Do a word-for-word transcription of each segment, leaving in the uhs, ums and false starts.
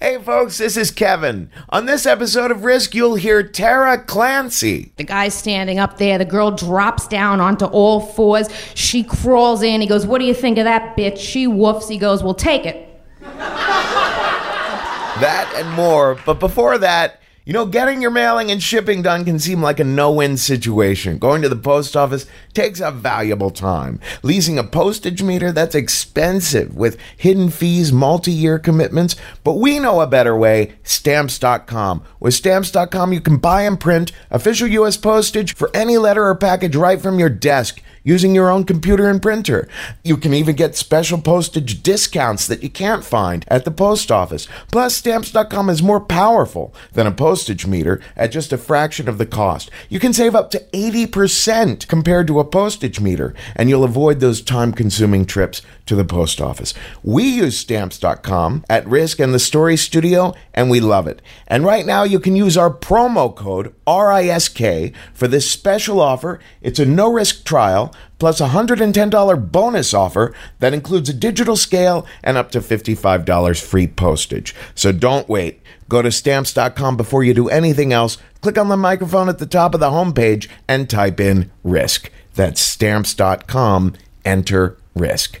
Hey folks, this is Kevin. On this episode of Risk, you'll hear Tara Clancy. The guy's standing up there. The girl drops down onto all fours. She crawls in. He goes, "What do you think of that bitch?" She woofs. He goes, "Well, take it." That and more. But before that, you know, getting your mailing and shipping done can seem like a no-win situation. Going to the post office takes up valuable time. Leasing a postage meter, that's expensive with hidden fees, multi-year commitments. But we know a better way, Stamps dot com. With Stamps dot com, you can buy and print official U S postage for any letter or package right from your desk using your own computer and printer. You can even get special postage discounts that you can't find at the post office. Plus, Stamps dot com is more powerful than a postage postage meter at just a fraction of the cost. You can save up to eighty percent compared to a postage meter, and you'll avoid those time-consuming trips to the post office. We use Stamps dot com at Risk and the Story Studio, and we love it. And right now, you can use our promo code R I S K for this special offer. It's a no-risk trial, plus a one hundred ten dollars bonus offer that includes a digital scale and up to fifty-five dollars free postage. So don't wait. Go to Stamps dot com before you do anything else. Click on the microphone at the top of the homepage and type in Risk. That's Stamps dot com. Enter Risk.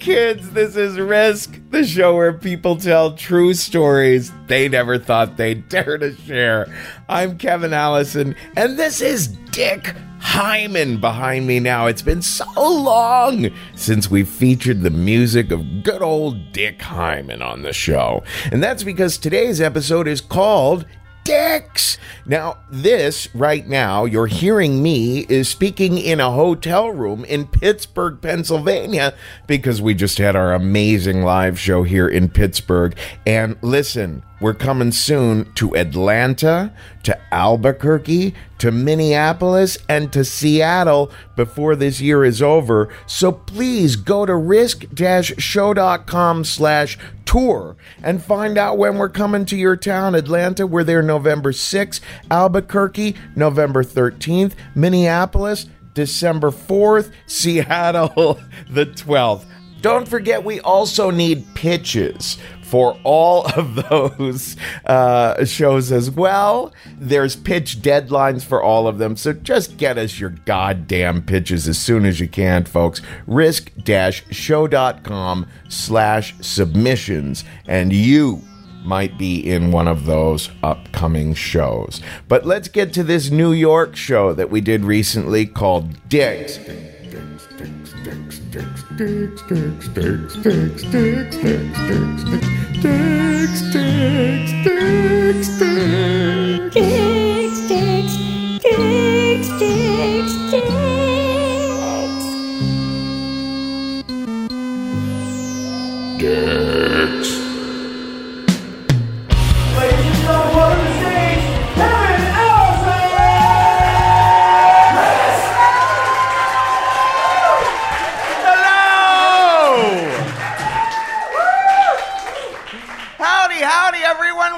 Kids, this is Risk, the show where people tell true stories they never thought they'd dare to share. I'm Kevin Allison, and this is Dick Hyman behind me now. It's been so long since we featured the music of good old Dick Hyman on the show. And that's because today's episode is called Dicks. Now, this right now, you're hearing me, is speaking in a hotel room in Pittsburgh, Pennsylvania, because we just had our amazing live show here in Pittsburgh. And listen, we're coming soon to Atlanta, to Albuquerque, to Minneapolis, and to Seattle before this year is over. So please go to risk-show.com slash tour and find out when we're coming to your town. Atlanta, we're there November sixth, Albuquerque, November thirteenth, Minneapolis, December fourth, Seattle, the twelfth. Don't forget, we also need pitches for all of those uh, shows as well. There's pitch deadlines for all of them, so just get us your goddamn pitches as soon as you can, folks. risk dash show dot com slash submissions, and you might be in one of those upcoming shows. But let's get to this New York show that we did recently called Dicks. Dicks.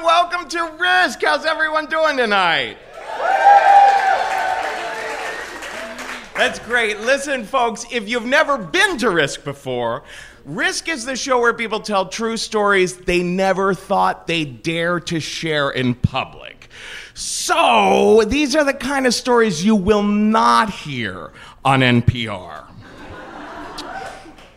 Welcome to Risk. How's everyone doing tonight? That's great. Listen, folks, if you've never been to Risk before, Risk is the show where people tell true stories they never thought they'd dare to share in public. So these are the kind of stories you will not hear on N P R.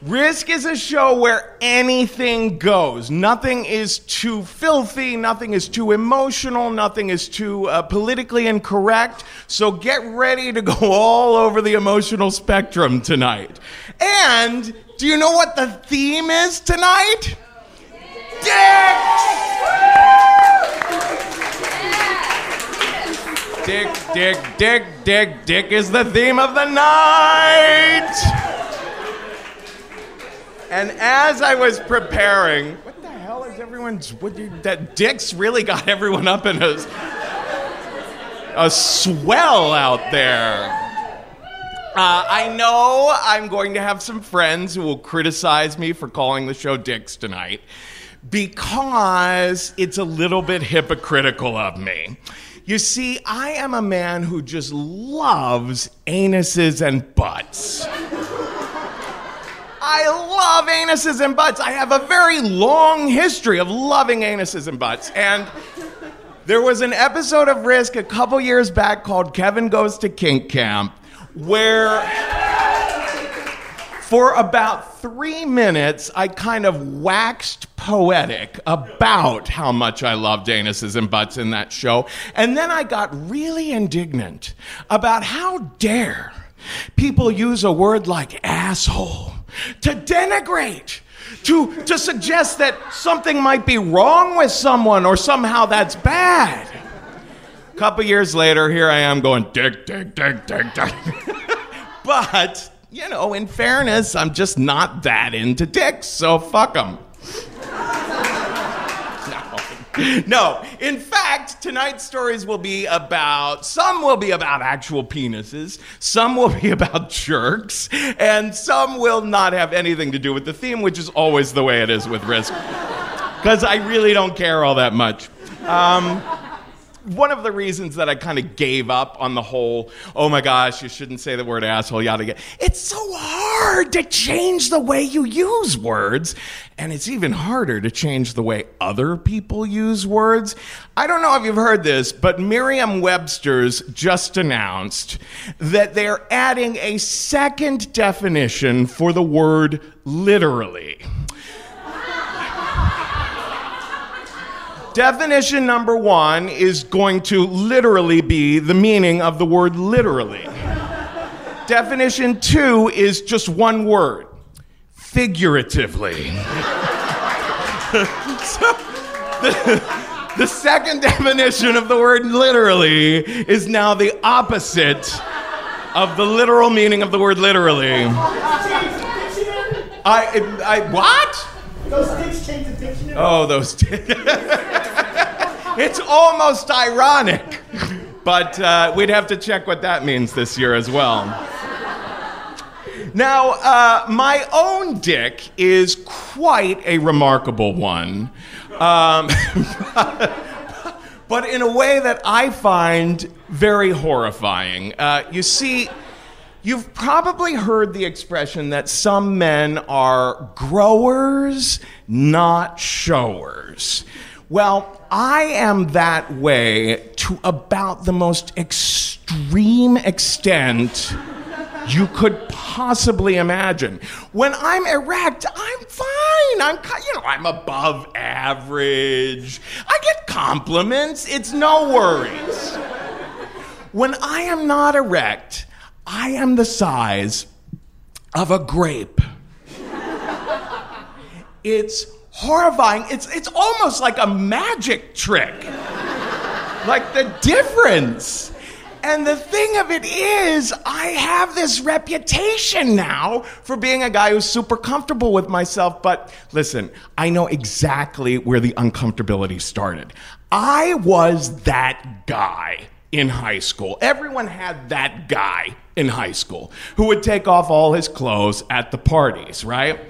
Risk is a show where anything goes. Nothing is too filthy, nothing is too emotional, nothing is too uh, politically incorrect. So get ready to go all over the emotional spectrum tonight. And do you know what the theme is tonight? Dicks! Yeah. Dick, dick, dick, dick, dick is the theme of the night. And as I was preparing, what the hell is everyone's, what you, that Dick's really got everyone up in a, a swell out there. Uh, I know I'm going to have some friends who will criticize me for calling the show Dick's tonight because it's a little bit hypocritical of me. You see, I am a man who just loves anuses and butts. I love anuses and butts. I have a very long history of loving anuses and butts. And there was an episode of Risk a couple years back called Kevin Goes to Kink Camp, where for about three minutes, I kind of waxed poetic about how much I loved anuses and butts in that show. And then I got really indignant about how dare people use a word like asshole to denigrate, to, to suggest that something might be wrong with someone or somehow that's bad. A couple years later, here I am going, dick, dick, dick, dick, dick. But, you know, in fairness, I'm just not that into dicks, so fuck them. No, in fact, tonight's stories will be about, some will be about actual penises, some will be about jerks, and some will not have anything to do with the theme, which is always the way it is with Risk, because I really don't care all that much. Um, one of the reasons that I kind of gave up on the whole, oh my gosh, you shouldn't say the word asshole, yada yada, it's so hard to change the way you use words. And it's even harder to change the way other people use words. I don't know if you've heard this, but Merriam-Webster's just announced that they're adding a second definition for the word literally. Definition number one is going to literally be the meaning of the word literally. Definition two is just one word. Figuratively. So, the, the second definition of the word literally is now the opposite of the literal meaning of the word literally. I, I, what? Those dicks change the dictionary. Oh, those dicks. It's almost ironic. But uh, we'd have to check what that means this year as well. Now, uh, my own dick is quite a remarkable one, um, but in a way that I find very horrifying. Uh, you see, You've probably heard the expression that some men are growers, not showers. Well, I am that way to about the most extreme extent you could possibly imagine. When I'm erect, I'm fine. I'm, you know, I'm above average. I get compliments. It's no worries. When I am not erect, I am the size of a grape. It's horrifying. It's, it's almost like a magic trick. Like the difference. And the thing of it is, I have this reputation now for being a guy who's super comfortable with myself. But listen, I know exactly where the uncomfortability started. I was that guy in high school. Everyone had that guy in high school who would take off all his clothes at the parties, right?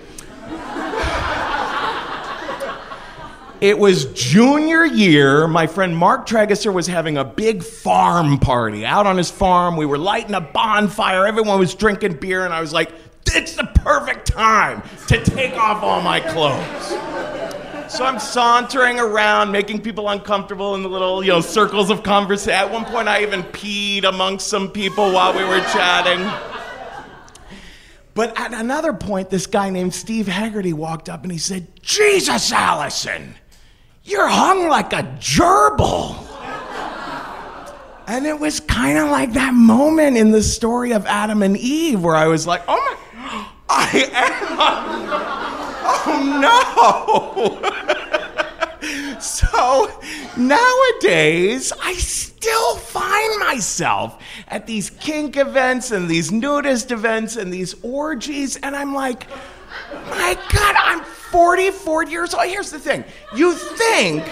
It was junior year. My friend Mark Trageser was having a big farm party out on his farm. We were lighting a bonfire. Everyone was drinking beer, and I was like, it's the perfect time to take off all my clothes. So I'm sauntering around, making people uncomfortable in the little, you know, circles of conversation. At one point, I even peed amongst some people while we were chatting. But at another point, this guy named Steve Hegarty walked up and he said, Jesus, Allison, you're hung like a gerbil. And it was kind of like that moment in the story of Adam and Eve where I was like, oh my, I am. Oh, no. So nowadays, I still find myself at these kink events and these nudist events and these orgies, and I'm like, my God, I'm forty-four years old. Here's the thing. You think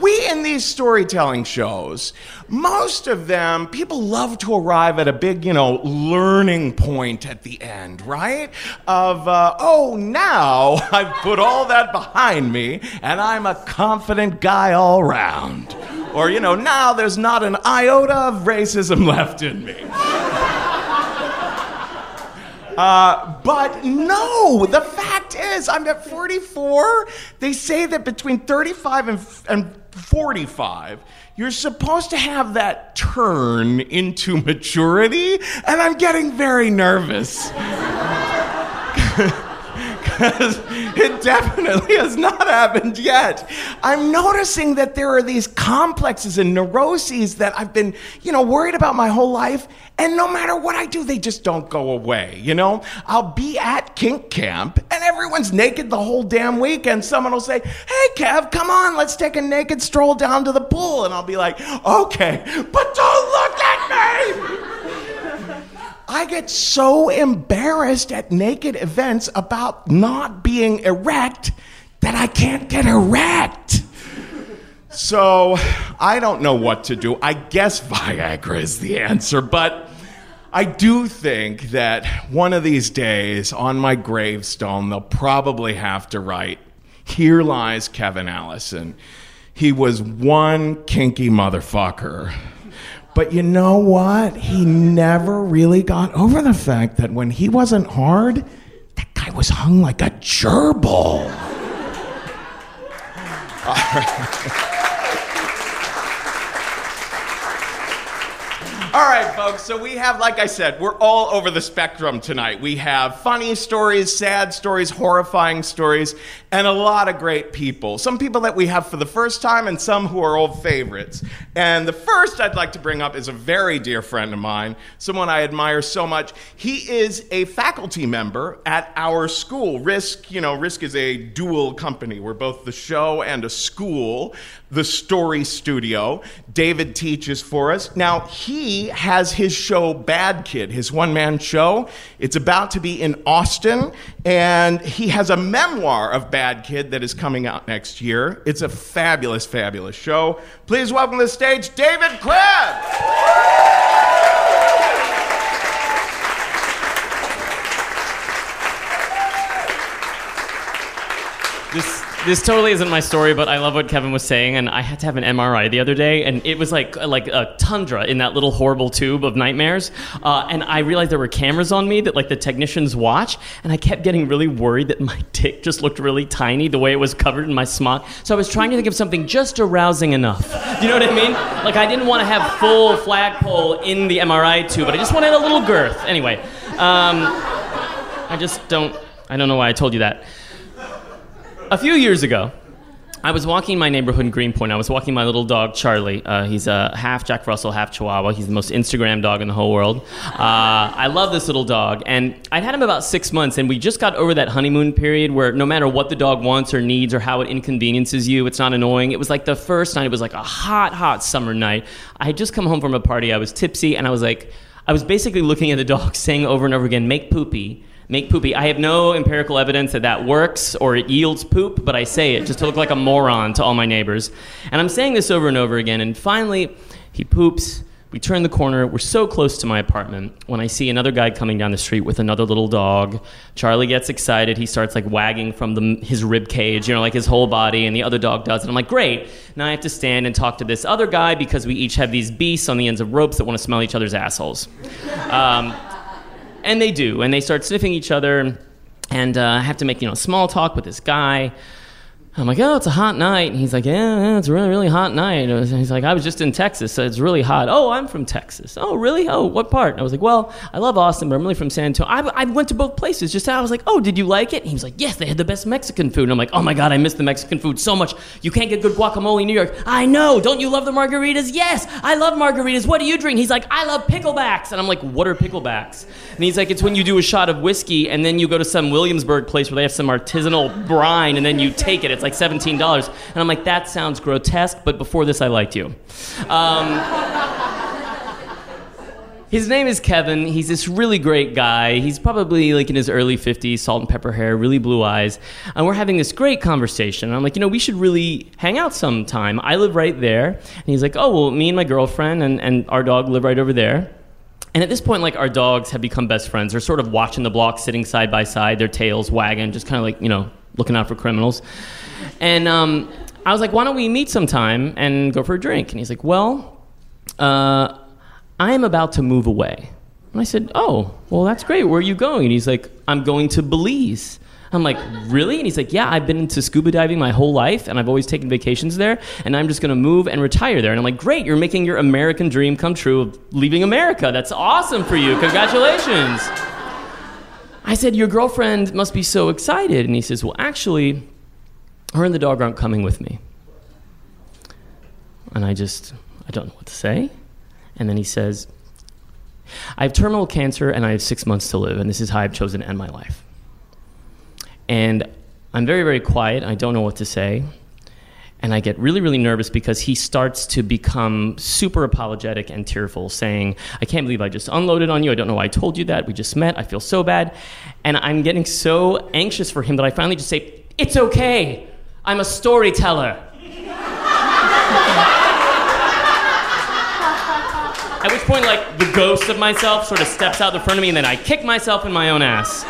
we in these storytelling shows, most of them, people love to arrive at a big, you know, learning point at the end, right? Of, uh, oh, now I've put all that behind me and I'm a confident guy all around. Or, you know, now there's not an iota of racism left in me. Uh, but no, the fact is, I'm at forty-four. They say that between thirty-five and, and forty-five, you're supposed to have that turn into maturity, and I'm getting very nervous. Because it definitely has not happened yet. I'm noticing that there are these complexes and neuroses that I've been, you know, worried about my whole life. And no matter what I do, they just don't go away, you know? I'll be at Kink Camp, and everyone's naked the whole damn week, and someone will say, hey, Kev, come on, let's take a naked stroll down to the pool. And I'll be like, okay, but don't look at me! I get so embarrassed at naked events about not being erect that I can't get erect. So I don't know what to do. I guess Viagra is the answer, but I do think that one of these days on my gravestone, they'll probably have to write, here lies Kevin Allison. He was one kinky motherfucker. But you know what? He never really got over the fact that when he wasn't hard, that guy was hung like a gerbil. All right, folks, so we have, like I said, we're all over the spectrum tonight. We have funny stories, sad stories, horrifying stories, and a lot of great people. Some people that we have for the first time and some who are old favorites. And the first I'd like to bring up is a very dear friend of mine, someone I admire so much. He is a faculty member at our school. Risk, you know, Risk is a dual company. We're both the show and a school, the Story Studio. David teaches for us. Now, he has his show Bad Kid, his one-man show. It's about to be in Austin, and he has a memoir of Bad Kid that is coming out next year. It's a fabulous, fabulous show. Please welcome to the stage, David Crabb. This this totally isn't my story, but I love what Kevin was saying, and I had to have an M R I the other day, and it was like like a tundra in that little horrible tube of nightmares, uh, and I realized there were cameras on me that like the technicians watch, and I kept getting really worried that my dick just looked really tiny the way it was covered in my smock, so I was trying to think of something just arousing enough. You know what I mean? Like I didn't want to have full flagpole in the M R I tube, but I just wanted a little girth. Anyway, um, I just don't, I don't know why I told you that. A few years ago, I was walking my neighborhood in Greenpoint. I was walking my little dog, Charlie. Uh, he's a half Jack Russell, half Chihuahua. He's the most Instagram dog in the whole world. Uh, I love this little dog. And I'd had him about six months, and we just got over that honeymoon period where no matter what the dog wants or needs or how it inconveniences you, it's not annoying. It was like the first night. It was like a hot, hot summer night. I had just come home from a party. I was tipsy, and I was like, I was basically looking at the dog saying over and over again, make poopy. Make poopy. I have no empirical evidence that that works or it yields poop, but I say it just to look like a moron to all my neighbors. And I'm saying this over and over again, and finally, he poops. We turn the corner. We're so close to my apartment when I see another guy coming down the street with another little dog. Charlie gets excited. He starts like wagging from the, his rib cage, you know, like his whole body, and the other dog does. And I'm like, great. Now I have to stand and talk to this other guy because we each have these beasts on the ends of ropes that want to smell each other's assholes. Um... And they do, and they start sniffing each other, and uh, I have to make, you know, small talk with this guy. I'm like, oh, it's a hot night. And he's like, yeah, yeah it's a really, really hot night. And he's like, I was just in Texas, so it's really hot. Oh, I'm from Texas. Oh, really? Oh, what part? And I was like, well, I love Austin, but I'm really from San Antonio. I, I went to both places. Just I was like, oh, did you like it? And he was like, yes, they had the best Mexican food. And I'm like, oh, my God, I miss the Mexican food so much. You can't get good guacamole in New York. I know. Don't you love the margaritas? Yes, I love margaritas. What do you drink? He's like, I love picklebacks. And I'm like, what are picklebacks? And he's like, it's when you do a shot of whiskey, and then you go to some Williamsburg place where they have some artisanal brine, and then you take it. It's like seventeen dollars. And I'm like, that sounds grotesque, but before this, I liked you. Um, his name is Kevin. He's this really great guy. He's probably like in his early fifties, salt and pepper hair, really blue eyes. And we're having this great conversation. And I'm like, you know, we should really hang out sometime. I live right there. And he's like, oh, well, me and my girlfriend and, and our dog live right over there. And at this point, like, our dogs have become best friends. They're sort of watching the block, sitting side by side, their tails wagging, just kind of like, you know, looking out for criminals. And um, I was like, why don't we meet sometime and go for a drink? And he's like, well, uh, I am about to move away. And I said, oh, well, that's great. Where are you going? And he's like, I'm going to Belize. I'm like, really? And he's like, yeah, I've been into scuba diving my whole life, and I've always taken vacations there, and I'm just going to move and retire there. And I'm like, great, you're making your American dream come true of leaving America. That's awesome for you. Congratulations. I said, your girlfriend must be so excited. And he says, well, actually, her and the dog aren't coming with me. And I just, I don't know what to say. And then he says, I have terminal cancer, and I have six months to live, and this is how I've chosen to end my life. And I'm very, very quiet. I don't know what to say. And I get really, really nervous because he starts to become super apologetic and tearful, saying, I can't believe I just unloaded on you. I don't know why I told you that. We just met. I feel so bad. And I'm getting so anxious for him that I finally just say, it's okay. I'm a storyteller. At which point, like, the ghost of myself sort of steps out in front of me, and then I kick myself in my own ass.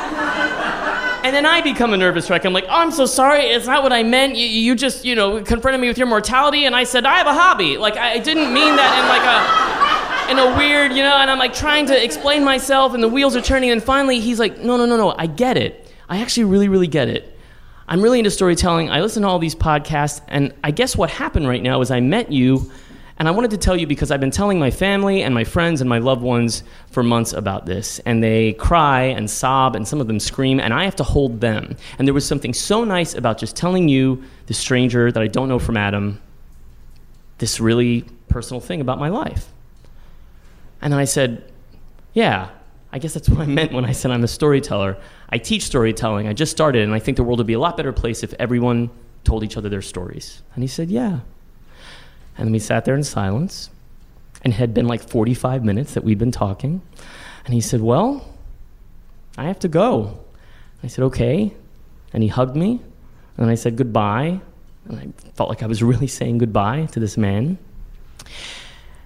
And then I become a nervous wreck. I'm like, oh, I'm so sorry. It's not what I meant. You, you just, you know, confronted me with your mortality. And I said, I have a hobby. Like, I didn't mean that in like a, in a weird, you know, and I'm like trying to explain myself, and the wheels are turning. And finally, he's like, no, no, no, no. I get it. I actually really, really get it. I'm really into storytelling. I listen to all these podcasts. And I guess what happened right now is I met you. And I wanted to tell you because I've been telling my family and my friends and my loved ones for months about this. And they cry and sob, and some of them scream, and I have to hold them. And there was something so nice about just telling you, the stranger that I don't know from Adam, this really personal thing about my life. And then I said, yeah, I guess that's what I meant when I said I'm a storyteller. I teach storytelling. I just started, and I think the world would be a lot better place if everyone told each other their stories. And he said, yeah. And we sat there in silence, and it had been like forty-five minutes that we'd been talking. And he said, well, I have to go. I said, okay. And he hugged me, and I said goodbye. And I felt like I was really saying goodbye to this man.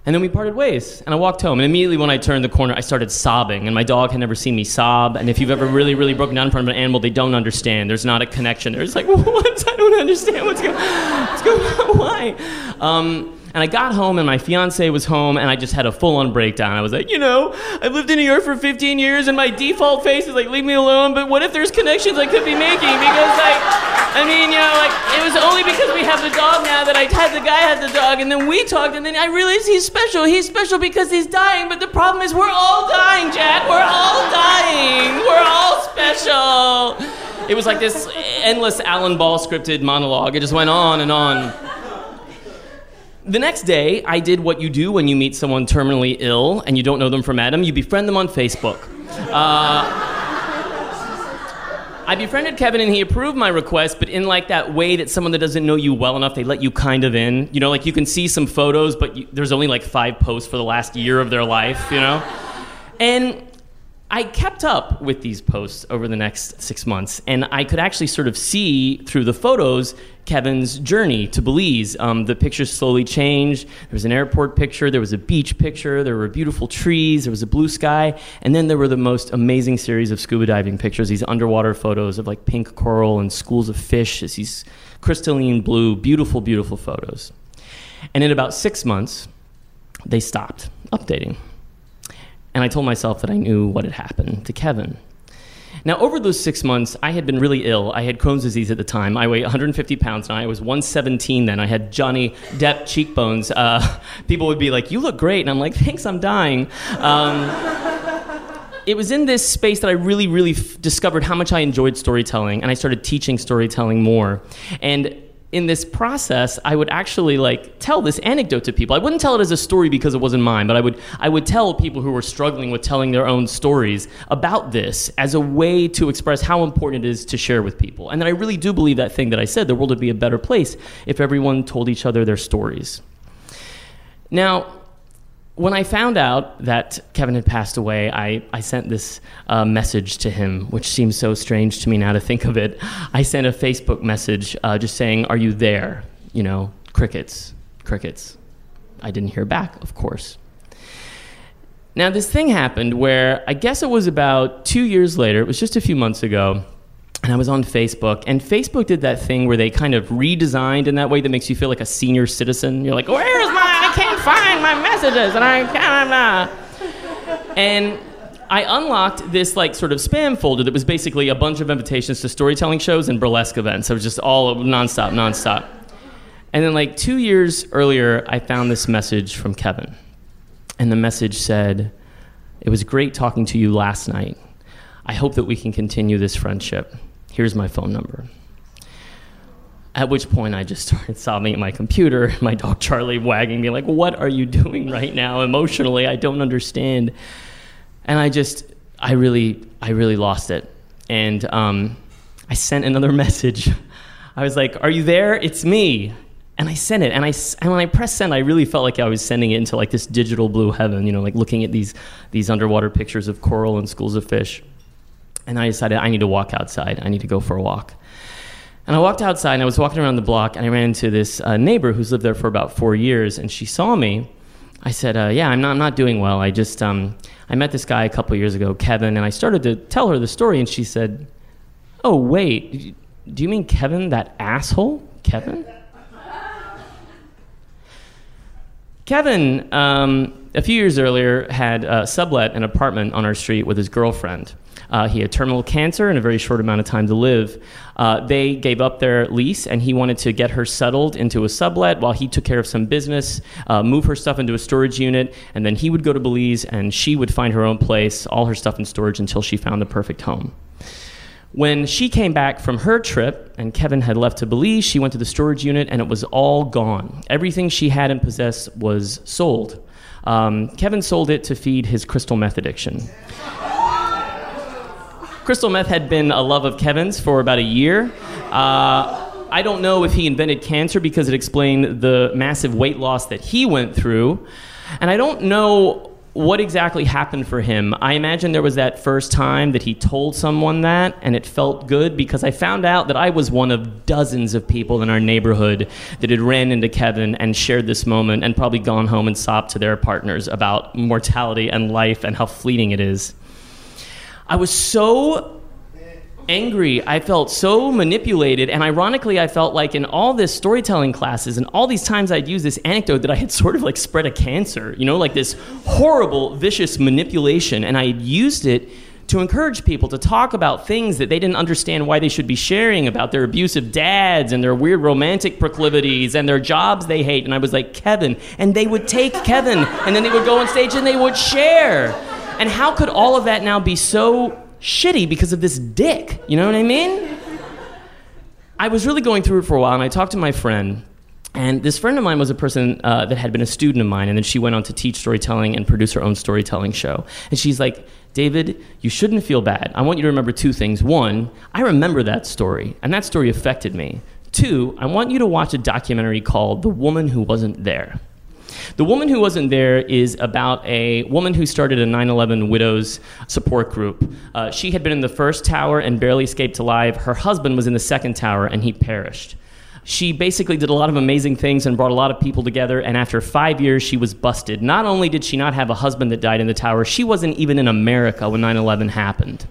And then we parted ways, and I walked home, and immediately when I turned the corner, I started sobbing, and my dog had never seen me sob, and if you've ever really, really broken down in front of an animal, they don't understand. There's not a connection. They're just like, what? I don't understand what's going on. What's going on? Why? Um, and I got home, and my fiancé was home, and I just had a full-on breakdown. I was like, you know, I've lived in New York for fifteen years, and my default face is like, leave me alone, but what if there's connections I could be making? Because, like... I mean, you know, like, it was only because we have the dog now that I had the guy had the dog, and then we talked, and then I realized he's special. He's special because he's dying, but the problem is we're all dying, Jack. We're all dying. We're all special. It was like this endless Alan Ball scripted monologue. It just went on and on. The next day, I did what you do when you meet someone terminally ill and you don't know them from Adam. You befriend them on Facebook. Uh... I befriended Kevin and he approved my request, but in like that way that someone that doesn't know you well enough, they let you kind of in. You know, like you can see some photos, but you, there's only like five posts for the last year of their life, you know? And I kept up with these posts over the next six months, and I could actually sort of see through the photos Kevin's journey to Belize. Um, the pictures slowly changed. There was an airport picture, there was a beach picture, there were beautiful trees, there was a blue sky, and then there were the most amazing series of scuba diving pictures, these underwater photos of like pink coral and schools of fish, it's these crystalline blue, beautiful, beautiful photos. And in about six months, they stopped updating. And I told myself that I knew what had happened to Kevin. Now, over those six months, I had been really ill. I had Crohn's disease at the time. I weighed one hundred fifty pounds now. I was one seventeen then. I had Johnny Depp cheekbones. Uh, people would be like, you look great. And I'm like, thanks, I'm dying. Um, It was in this space that I really, really f- discovered how much I enjoyed storytelling. And I started teaching storytelling more. And in this process, I would actually like tell this anecdote to people. I wouldn't tell it as a story because it wasn't mine, but I would I would tell people who were struggling with telling their own stories about this as a way to express how important it is to share with people. And then I really do believe that thing that I said, the world would be a better place if everyone told each other their stories. Now, when I found out that Kevin had passed away, I, I sent this uh, message to him, which seems so strange to me now to think of it. I sent a Facebook message uh, just saying, are you there? You know, crickets, crickets. I didn't hear back, of course. Now, this thing happened where I guess it was about two years later, it was just a few months ago, and I was on Facebook, and Facebook did that thing where they kind of redesigned in that way that makes you feel like a senior citizen. You're like, where is my... I can't find my messages, and I can't, uh. And I unlocked this like sort of spam folder that was basically a bunch of invitations to storytelling shows and burlesque events. It was just all nonstop, nonstop. And then like two years earlier, I found this message from Kevin. And the message said, it was great talking to you last night. I hope that we can continue this friendship. Here's my phone number. At which point I just started sobbing at my computer, my dog Charlie wagging me like, what are you doing right now emotionally? I don't understand. And I just, I really, I really lost it. And um, I sent another message. I was like, are you there? It's me. And I sent it, and I, and when I pressed send, I really felt like I was sending it into like this digital blue heaven, you know, like looking at these these underwater pictures of coral and schools of fish. And I decided I need to walk outside. I need to go for a walk. And I walked outside, and I was walking around the block, and I ran into this uh, neighbor who's lived there for about four years, and she saw me. I said, uh, yeah, I'm not, I'm not doing well. I just, um, I met this guy a couple years ago, Kevin, and I started to tell her the story, and she said, oh, wait, do you mean Kevin, that asshole? Kevin? Kevin, um, a few years earlier, had uh, sublet an apartment on our street with his girlfriend. Uh, he had terminal cancer and a very short amount of time to live. Uh, they gave up their lease, and he wanted to get her settled into a sublet while he took care of some business, uh, move her stuff into a storage unit, and then he would go to Belize, and she would find her own place, all her stuff in storage until she found the perfect home. When she came back from her trip, and Kevin had left to Belize, she went to the storage unit, and it was all gone. Everything she had and possessed was sold. Um, Kevin sold it to feed his crystal meth addiction. Crystal meth had been a love of Kevin's for about a year. Uh, I don't know if he invented cancer because it explained the massive weight loss that he went through. And I don't know what exactly happened for him? I imagine there was that first time that he told someone that, and it felt good, because I found out that I was one of dozens of people in our neighborhood that had ran into Kevin and shared this moment and probably gone home and sobbed to their partners about mortality and life and how fleeting it is. I was so angry. I felt so manipulated, and ironically, I felt like in all this storytelling classes and all these times I'd use this anecdote that I had sort of like spread a cancer, you know, like this horrible, vicious manipulation, and I had used it to encourage people to talk about things that they didn't understand why they should be sharing, about their abusive dads and their weird romantic proclivities and their jobs they hate, and I was like, Kevin, and they would take Kevin, and then they would go on stage and they would share. And how could all of that now be so shitty because of this dick, you know what I mean? I was really going through it for a while, and I talked to my friend, and this friend of mine was a person uh, that had been a student of mine, and then she went on to teach storytelling and produce her own storytelling show. And she's like, David, you shouldn't feel bad. I want you to remember two things. One, I remember that story, and that story affected me. Two, I want you to watch a documentary called The Woman Who Wasn't There. The Woman Who Wasn't There is about a woman who started a nine eleven widows support group. Uh, she had been in the first tower and barely escaped alive. Her husband was in the second tower, and he perished. She basically did a lot of amazing things and brought a lot of people together, and after five years, she was busted. Not only did she not have a husband that died in the tower, she wasn't even in America when nine eleven happened.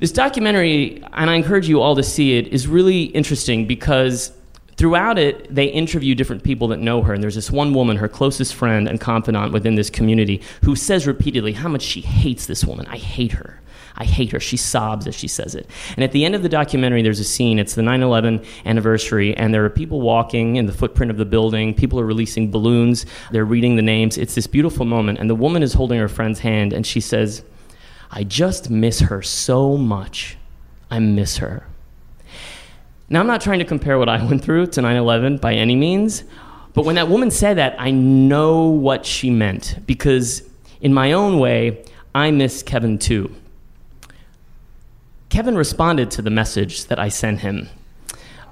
This documentary, and I encourage you all to see it, is really interesting because throughout it, they interview different people that know her, and there's this one woman, her closest friend and confidant within this community, who says repeatedly how much she hates this woman. I hate her. I hate her. She sobs as she says it. And at the end of the documentary, there's a scene. It's the nine eleven anniversary, and there are people walking in the footprint of the building. People are releasing balloons. They're reading the names. It's this beautiful moment, and the woman is holding her friend's hand, and she says, I just miss her so much. I miss her. Now, I'm not trying to compare what I went through to nine eleven by any means, but when that woman said that, I know what she meant, because in my own way, I miss Kevin too. Kevin responded to the message that I sent him,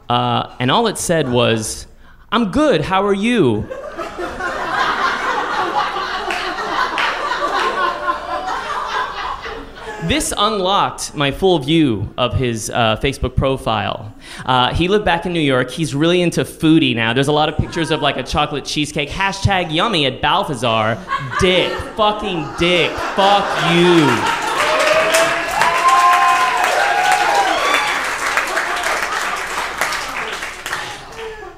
uh, and all it said was, I'm good, how are you? This unlocked my full view of his uh, Facebook profile. Uh, he lived back in New York. He's really into foodie now. There's a lot of pictures of like a chocolate cheesecake. Hashtag yummy at Balthazar. Dick. Fucking dick. Fuck you.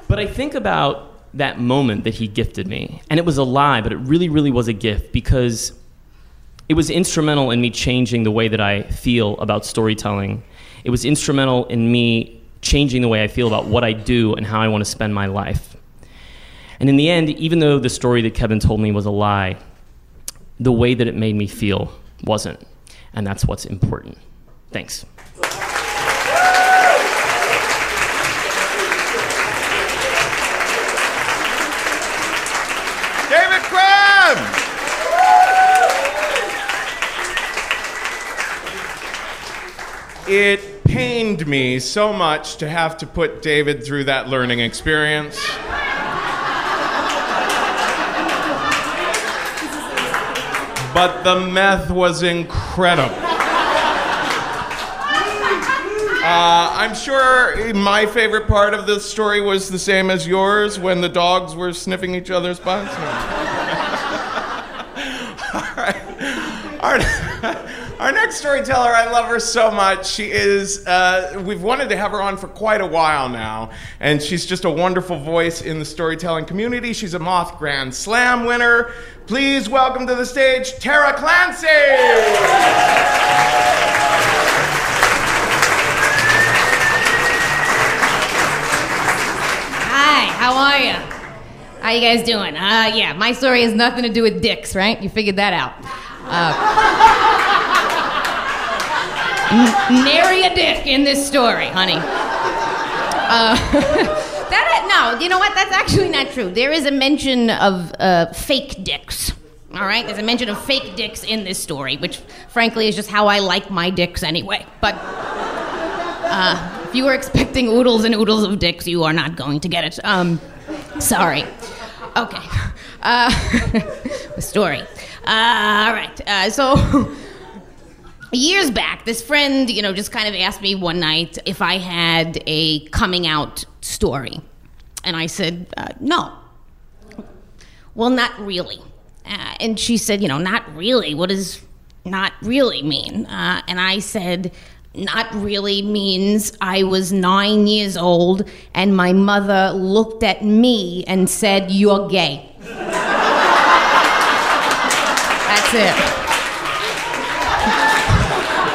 But I think about that moment that he gifted me. And it was a lie, but it really, really was a gift, because it was instrumental in me changing the way that I feel about storytelling. It was instrumental in me changing the way I feel about what I do and how I want to spend my life. And in the end, even though the story that Kevin told me was a lie, the way that it made me feel wasn't. And that's what's important. Thanks. David Crabb! It pained me so much to have to put David through that learning experience. But the meth was incredible. Uh, I'm sure my favorite part of this story was the same as yours, when the dogs were sniffing each other's butts. All right. All right. Our next storyteller, I love her so much. She is, uh, we've wanted to have her on for quite a while now, and she's just a wonderful voice in the storytelling community. She's a Moth Grand Slam winner. Please welcome to the stage, Tara Clancy. Hi, how are you? How you guys doing? Uh, yeah, my story has nothing to do with dicks, right? You figured that out. Uh, Nary a dick in this story, honey. Uh, that, no, you know what? That's actually not true. There is a mention of uh, fake dicks, all right? There's a mention of fake dicks in this story, which, frankly, is just how I like my dicks anyway. But uh, if you were expecting oodles and oodles of dicks, you are not going to get it. Um, sorry. Okay. Uh, the story. Uh, all right. Uh, so years back, this friend, you know, just kind of asked me one night if I had a coming out story. And I said, uh, no. Well, not really. Uh, and she said, you know, not really. What does not really mean? Uh, and I said, not really means I was nine years old and my mother looked at me and said, you're gay. That's it.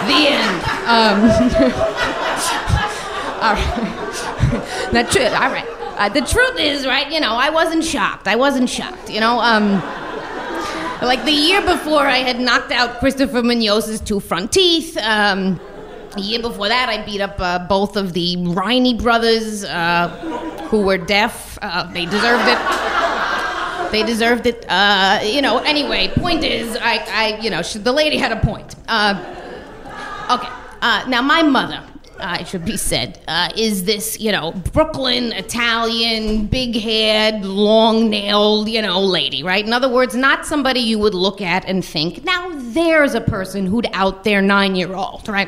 The end. Um, all right. That's true. All right. Uh, the truth is, right, you know, I wasn't shocked. I wasn't shocked, you know. Um, like the year before, I had knocked out Christopher Munoz's two front teeth. Um, the year before that, I beat up uh, both of the Riney brothers uh, who were deaf. Uh, they deserved it. They deserved it. Uh, you know, anyway, point is, I, I you know, she, the lady had a point. Uh, okay, uh, now my mother... Uh, it should be said, uh, is this, you know, Brooklyn, Italian, big-haired, long-nailed, you know, lady, right? In other words, not somebody you would look at and think, now there's a person who'd out their nine-year-old, right?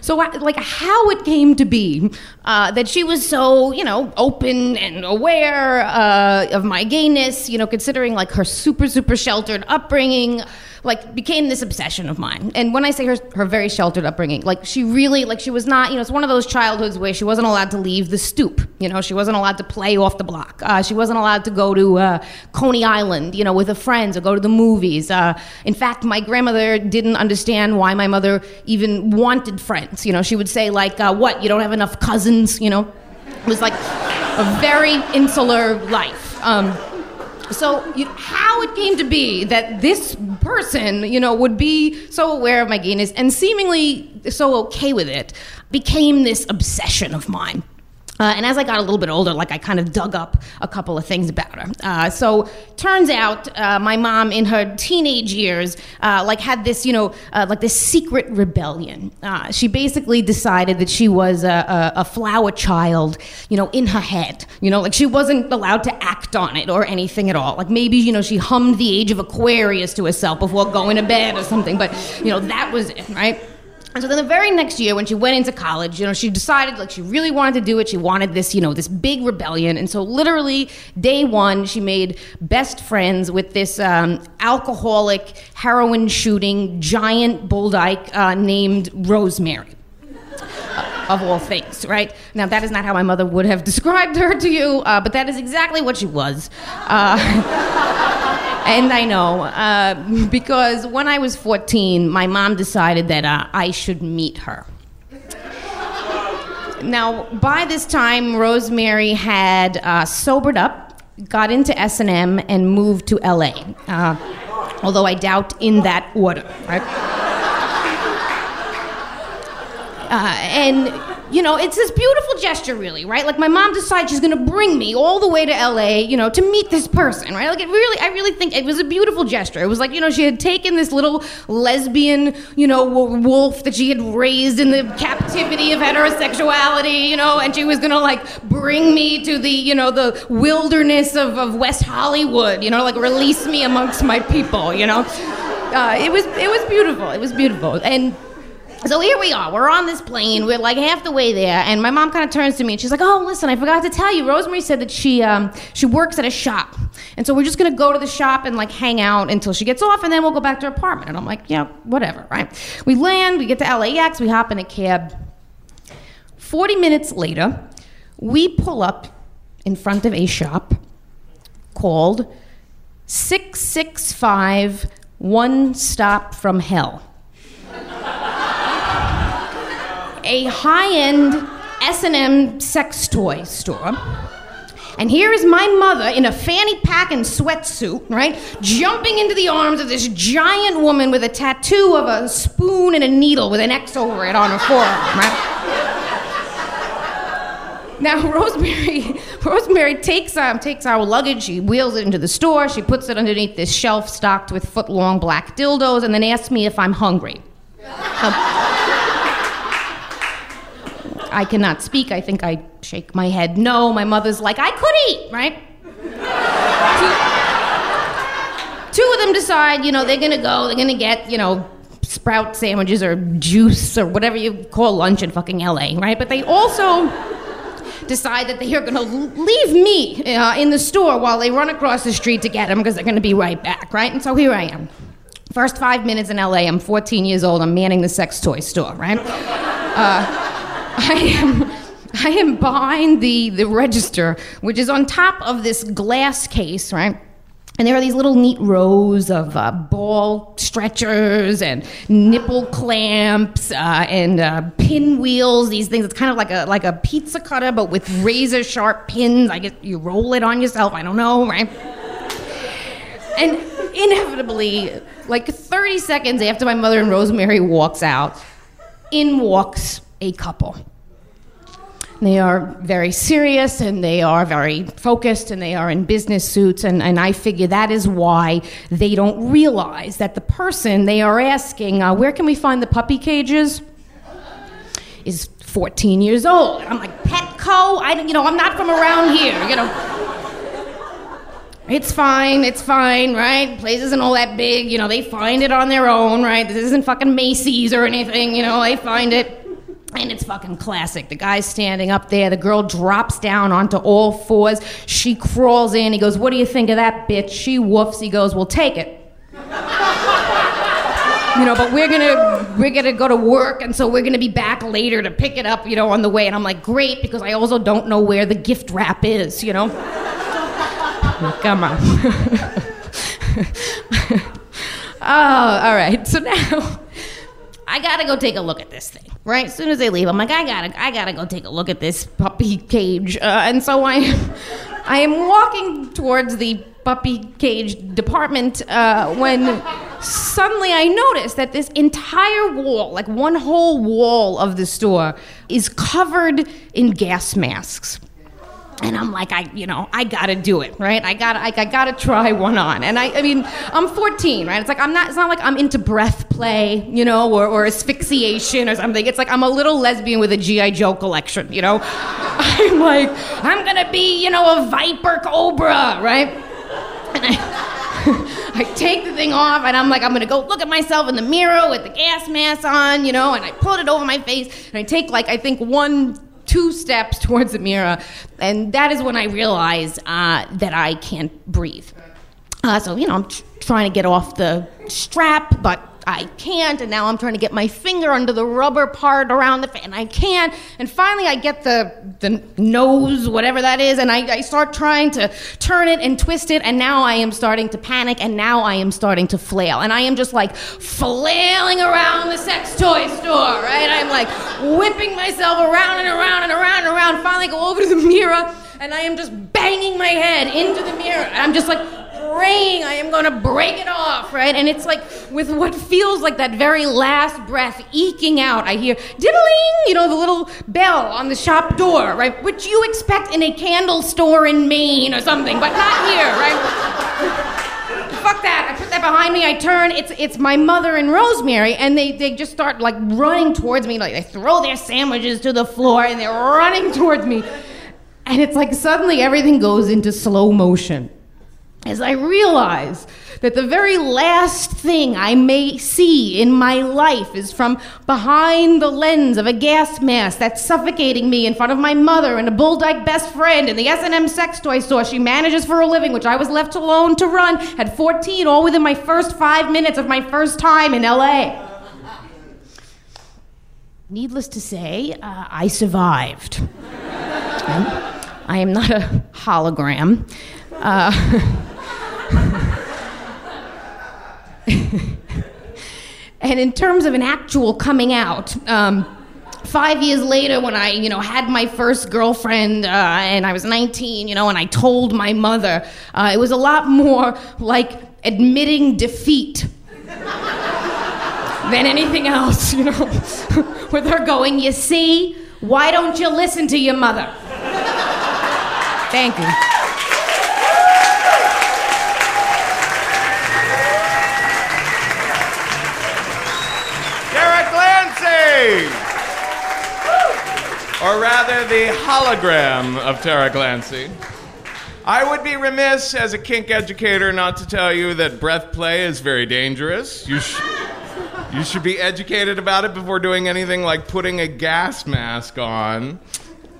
So, like, how it came to be uh, that she was so, you know, open and aware uh, of my gayness, you know, considering, like, her super, super sheltered upbringing, like, became this obsession of mine. And when I say her her very sheltered upbringing, like, she really, like, she was not, you know, it's one of those childhoods where she wasn't allowed to leave the stoop. You know, she wasn't allowed to play off the block. Uh, she wasn't allowed to go to uh, Coney Island, you know, with her friends or go to the movies. Uh, in fact, my grandmother didn't understand why my mother even wanted friends. You know, she would say, like, uh, what, you don't have enough cousins, you know? It was, like, a very insular life. Um So you, how it came to be that this person, you know, would be so aware of my gayness and seemingly so okay with it became this obsession of mine. Uh, and as I got a little bit older, like, I kind of dug up a couple of things about her. Uh, so turns out uh, my mom in her teenage years, uh, like, had this, you know, uh, like this secret rebellion. Uh, she basically decided that she was a, a, a flower child, you know, in her head. You know, like, she wasn't allowed to act on it or anything at all. Like, maybe, you know, she hummed the Age of Aquarius to herself before going to bed or something. But, you know, that was it, right? And so then the very next year, when she went into college, you know, she decided, like, she really wanted to do it. She wanted this, you know, this big rebellion. And so literally day one, she made best friends with this um, alcoholic, heroin-shooting, giant bull dyke uh, named Rosemary. Of all things, right? Now, that is not how my mother would have described her to you, uh, but that is exactly what she was. Uh, and I know, uh, because when I was fourteen, my mom decided that uh, I should meet her. Now, by this time, Rosemary had uh, sobered up, got into S and M, and moved to L A, uh, although I doubt in that order, right? Uh, and, you know, it's this beautiful gesture, really, right? Like, my mom decides she's going to bring me all the way to L A, you know, to meet this person, right? Like, it really, I really think it was a beautiful gesture. It was like, you know, she had taken this little lesbian, you know, wolf that she had raised in the captivity of heterosexuality, you know, and she was going to, like, bring me to the, you know, the wilderness of, of West Hollywood, you know, like, release me amongst my people, you know? Uh, it was, it was beautiful. It was beautiful. And... so here we are, we're on this plane, we're like half the way there, and my mom kind of turns to me and she's like, oh, listen, I forgot to tell you, Rosemary said that she um, she works at a shop, and so we're just gonna go to the shop and, like, hang out until she gets off, and then we'll go back to her apartment. And I'm like, yeah, whatever, right? We land, we get to L A X, we hop in a cab. forty minutes later, we pull up in front of a shop called six six five One Stop From Hell. A high-end S and M sex toy store. And here is my mother in a fanny pack and sweatsuit, right, jumping into the arms of this giant woman with a tattoo of a spoon and a needle with an X over it on her forearm, right? Now, Rosemary, Rosemary takes, um, takes our luggage, she wheels it into the store, she puts it underneath this shelf stocked with foot-long black dildos, and then asks me if I'm hungry. Um, I cannot speak. I think I shake my head. No, my mother's like, I could eat, right? two of them decide, you know, they're going to go, they're going to get, you know, sprout sandwiches or juice or whatever you call lunch in fucking L A, right? But they also decide that they are going to leave me uh, in the store while they run across the street to get him because they're going to be right back, right? And so here I am. First five minutes in L A, I'm fourteen years old, I'm manning the sex toy store, right? Uh, I am... I am behind the, the register, which is on top of this glass case, right? And there are these little neat rows of uh, ball stretchers and nipple clamps uh, and uh, pinwheels, these things. It's kind of like a like a pizza cutter, but with razor sharp pins. I guess you roll it on yourself, I don't know, right? And inevitably, like thirty seconds after my mother and Rosemary walks out, in walks a couple. They are very serious, and they are very focused, and they are in business suits, and, and I figure that is why they don't realize that the person they are asking, uh, where can we find the puppy cages, is fourteen years old. And I'm like, Petco? I don't, you know, I'm not from around here, you know. It's fine, it's fine, right? The place isn't all that big, you know, they find it on their own, right? This isn't fucking Macy's or anything, you know, they find it. And it's fucking classic. The guy's standing up there. The girl drops down onto all fours. She crawls in. He goes, what do you think of that bitch? She woofs. He goes, well, take it. You know, but we're gonna we're gonna go to work, and so we're gonna be back later to pick it up, you know, on the way. And I'm like, great, because I also don't know where the gift wrap is, you know? Come on. Oh, all right. So now... I gotta go take a look at this thing, right? As soon as they leave, I'm like, I gotta, I gotta go take a look at this puppy cage. Uh, and so I, I am walking towards the puppy cage department uh, when suddenly I notice that this entire wall, like one whole wall of the store, is covered in gas masks. And I'm like, I, you know, I gotta do it, right? I gotta, I, I gotta try one on. And I, I mean, I'm fourteen, right? It's like I'm not, it's not like I'm into breath play, you know, or, or asphyxiation or something. It's like I'm a little lesbian with a G I Joe collection, you know? I'm like, I'm gonna be, you know, a viper cobra, right? And I... I take the thing off, and I'm like, I'm gonna go look at myself in the mirror with the gas mask on, you know, and I put it over my face, and I take, like, I think one... two steps towards the mirror, and that is when I realized uh, that I can't breathe. Uh, so, you know, I'm tr- trying to get off the strap, but I can't, and now I'm trying to get my finger under the rubber part around the face, and I can't, and finally I get the, the nose, whatever that is, and I, I start trying to turn it and twist it, and now I am starting to panic, and now I am starting to flail, and I am just like flailing around the sex toy store, right? I'm like whipping myself around and around and around and around, finally go over to the mirror, and I am just banging my head into the mirror, and I'm just like, praying I am gonna break it off, right? And it's like, with what feels like that very last breath eking out, I hear diddling, you know, the little bell on the shop door, right? Which you expect in a candle store in Maine or something, but not here, right? Fuck that, I put that behind me, I turn, it's it's my mother and Rosemary, and they, they just start like running towards me, like they throw their sandwiches to the floor and they're running towards me. And it's like suddenly everything goes into slow motion. As I realize that the very last thing I may see in my life is from behind the lens of a gas mask that's suffocating me in front of my mother and a bull dyke best friend and the S and M sex toy store she manages for a living, which I was left alone to run at fourteen, all within my first five minutes of my first time in L A. Needless to say, uh, I survived. um, I am not a hologram. Uh, and in terms of an actual coming out, um, five years later when I, you know, had my first girlfriend uh, and I was nineteen, you know, and I told my mother, uh, it was a lot more like admitting defeat than anything else, you know, with her going, you see, why don't you listen to your mother? Thank you. Or rather, the hologram of Tara Clancy. I would be remiss as a kink educator not to tell you that breath play is very dangerous. You sh- You should be educated about it before doing anything like putting a gas mask on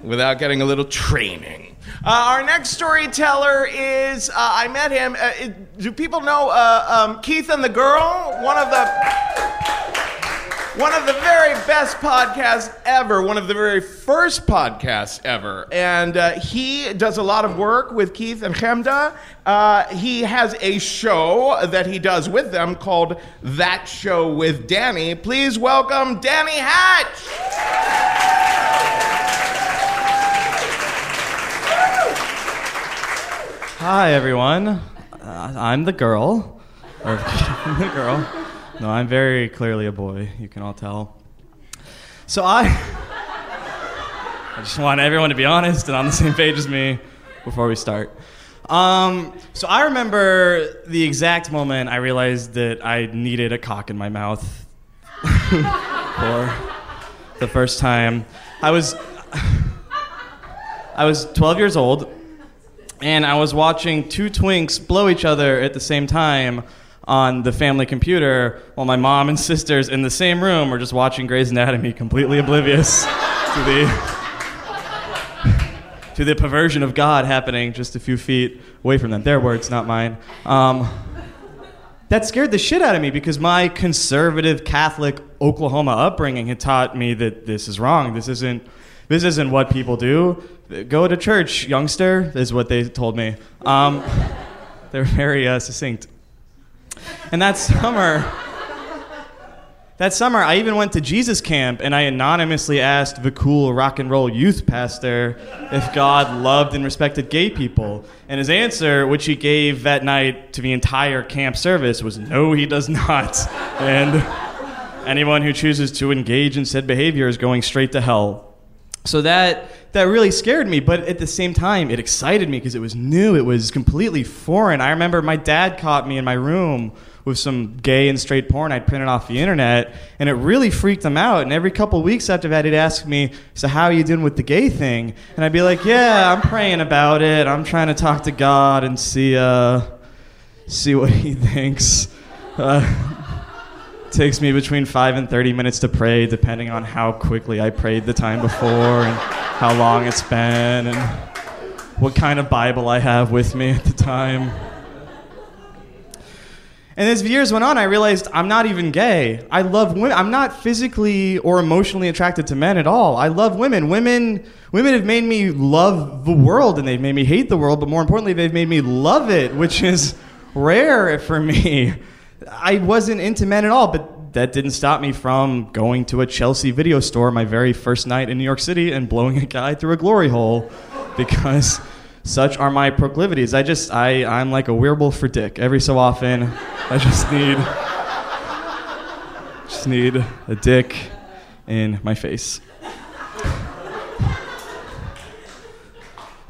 without getting a little training. Uh, our next storyteller is, uh, I met him, uh, it, do people know uh, um, Keith and the Girl? One of the... One of the very best podcasts ever. One of the very first podcasts ever. And uh, he does a lot of work with Keith and Chemda. Uh, he has a show that he does with them called That Show with Danny. Please welcome Danny Hatch. Hi, everyone. Uh, I'm the girl. Or I'm the girl. No, I'm very clearly a boy. You can all tell. So I... I just want everyone to be honest and on the same page as me before we start. Um, so I remember the exact moment I realized that I needed a cock in my mouth for the first time. I was... I was twelve years old, and I was watching two twinks blow each other at the same time on the family computer while my mom and sisters in the same room were just watching Grey's Anatomy, completely oblivious to the to the perversion of God happening just a few feet away from them. Their words, not mine. Um, that scared the shit out of me because my conservative Catholic Oklahoma upbringing had taught me that this is wrong. This isn't this isn't what people do. Go to church, youngster, is what they told me. Um, they're very uh, succinct. And that summer, that summer, I even went to Jesus Camp, and I anonymously asked the cool rock and roll youth pastor if God loved and respected gay people. And his answer, which he gave that night to the entire camp service, was, "No, he does not." And anyone who chooses to engage in said behavior is going straight to hell. So that that really scared me, but at the same time, it excited me because it was new. It was completely foreign. I remember my dad caught me in my room with some gay and straight porn I'd printed off the internet, and it really freaked him out. And every couple weeks after that, he'd ask me, "So how are you doing with the gay thing?" And I'd be like, "Yeah, I'm praying about it. I'm trying to talk to God and see uh, see what he thinks." Uh, takes me between five and thirty minutes to pray, depending on how quickly I prayed the time before and how long it's been and what kind of Bible I have with me at the time. And as the years went on, I realized I'm not even gay. I love women. I'm not physically or emotionally attracted to men at all. I love women. Women women have made me love the world, and they've made me hate the world, but more importantly, they've made me love it, which is rare for me. I wasn't into men at all, but that didn't stop me from going to a Chelsea video store my very first night in New York City and blowing a guy through a glory hole because such are my proclivities. I just, I, I'm like a werewolf for dick. Every so often, I just need, just need a dick in my face.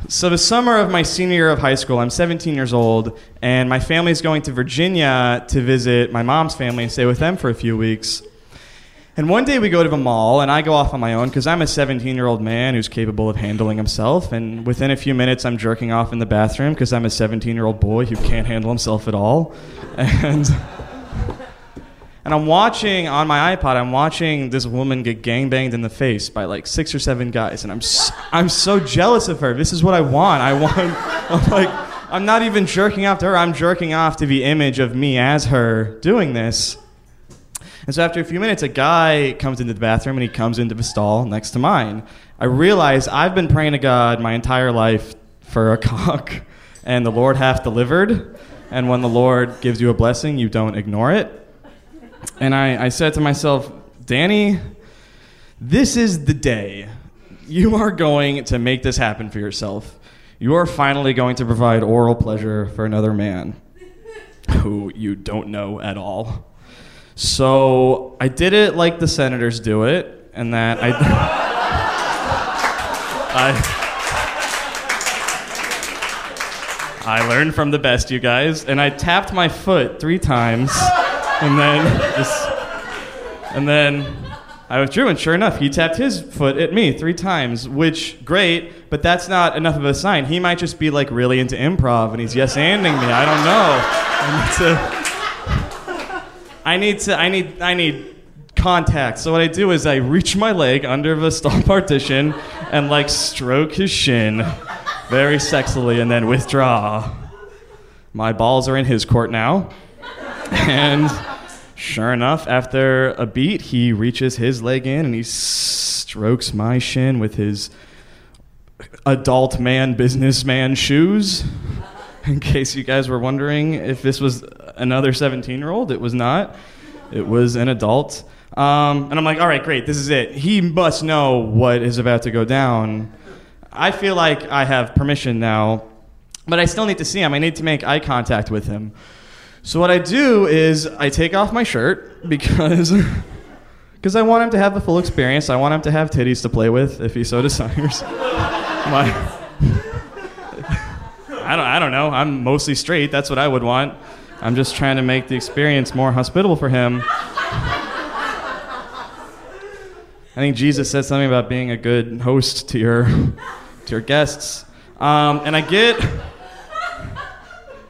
So the summer of my senior year of high school, I'm seventeen years old, and my family's going to Virginia to visit my mom's family and stay with them for a few weeks. And one day we go to the mall, and I go off on my own because I'm a seventeen-year-old man who's capable of handling himself, and within a few minutes I'm jerking off in the bathroom because I'm a seventeen-year-old boy who can't handle himself at all. And... And I'm watching, on my iPod, I'm watching this woman get gangbanged in the face by like six or seven guys. And I'm so, I'm so jealous of her. This is what I want. I want, I'm like, I'm not even jerking off to her. I'm jerking off to the image of me as her doing this. And so after a few minutes, a guy comes into the bathroom and he comes into the stall next to mine. I realize I've been praying to God my entire life for a cock. And the Lord hath delivered. And when the Lord gives you a blessing, you don't ignore it. And I, I said to myself, "Danny, this is the day. You are going to make this happen for yourself. You are finally going to provide oral pleasure for another man who you don't know at all." So I did it like the senators do it, and that I... I I learned from the best, you guys. And I tapped my foot three times... And then, just, and then I withdrew, and sure enough, he tapped his foot at me three times, which, great, but that's not enough of a sign. He might just be, like, really into improv, and he's yes-anding me. I don't know. I need to... I need to... I need... I need contact. So what I do is I reach my leg under the stall partition and, like, stroke his shin very sexily and then withdraw. My balls are in his court now. And... sure enough, after a beat, he reaches his leg in and he strokes my shin with his adult man, businessman shoes. In case you guys were wondering if this was another seventeen-year-old, it was not. It was an adult. Um, and I'm like, all right, great, this is it. He must know what is about to go down. I feel like I have permission now, but I still need to see him. I need to make eye contact with him. So what I do is I take off my shirt because because I want him to have the full experience. I want him to have titties to play with if he so desires. My, I don't I don't know. I'm mostly straight. That's what I would want. I'm just trying to make the experience more hospitable for him. I think Jesus said something about being a good host to your to your guests. Um, and I get...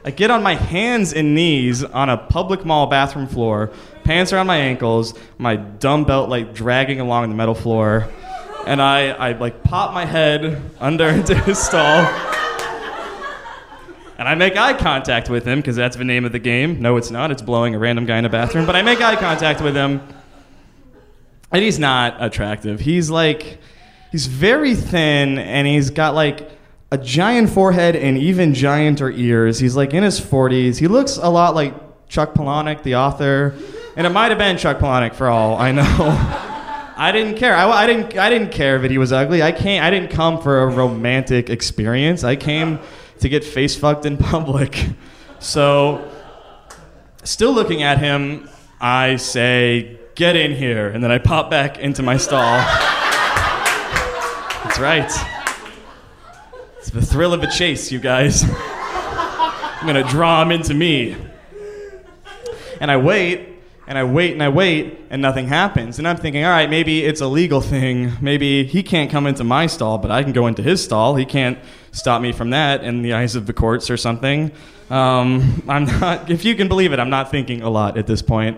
I get on my hands and knees on a public mall bathroom floor, pants around my ankles, my dumb belt like dragging along the metal floor, and I, I like pop my head under into his stall, and I make eye contact with him, because that's the name of the game. No, it's not. It's blowing a random guy in a bathroom, but I make eye contact with him, and he's not attractive. He's like, he's very thin, and he's got like a giant forehead and even gianter ears. He's like in his forties. He looks a lot like Chuck Palahniuk, the author, and it might have been Chuck Palahniuk for all I know. I didn't care. I, I didn't. I didn't care that he was ugly. I can't. I didn't come for a romantic experience. I came to get face fucked in public. So, still looking at him, I say, "Get in here," and then I pop back into my stall. That's right. It's the thrill of a chase, you guys. I'm gonna draw him into me. And I wait, and I wait, and I wait, and nothing happens. And I'm thinking, all right, maybe it's a legal thing. Maybe he can't come into my stall, but I can go into his stall. He can't stop me from that in the eyes of the courts or something. Um, I'm not, if you can believe it, I'm not thinking a lot at this point.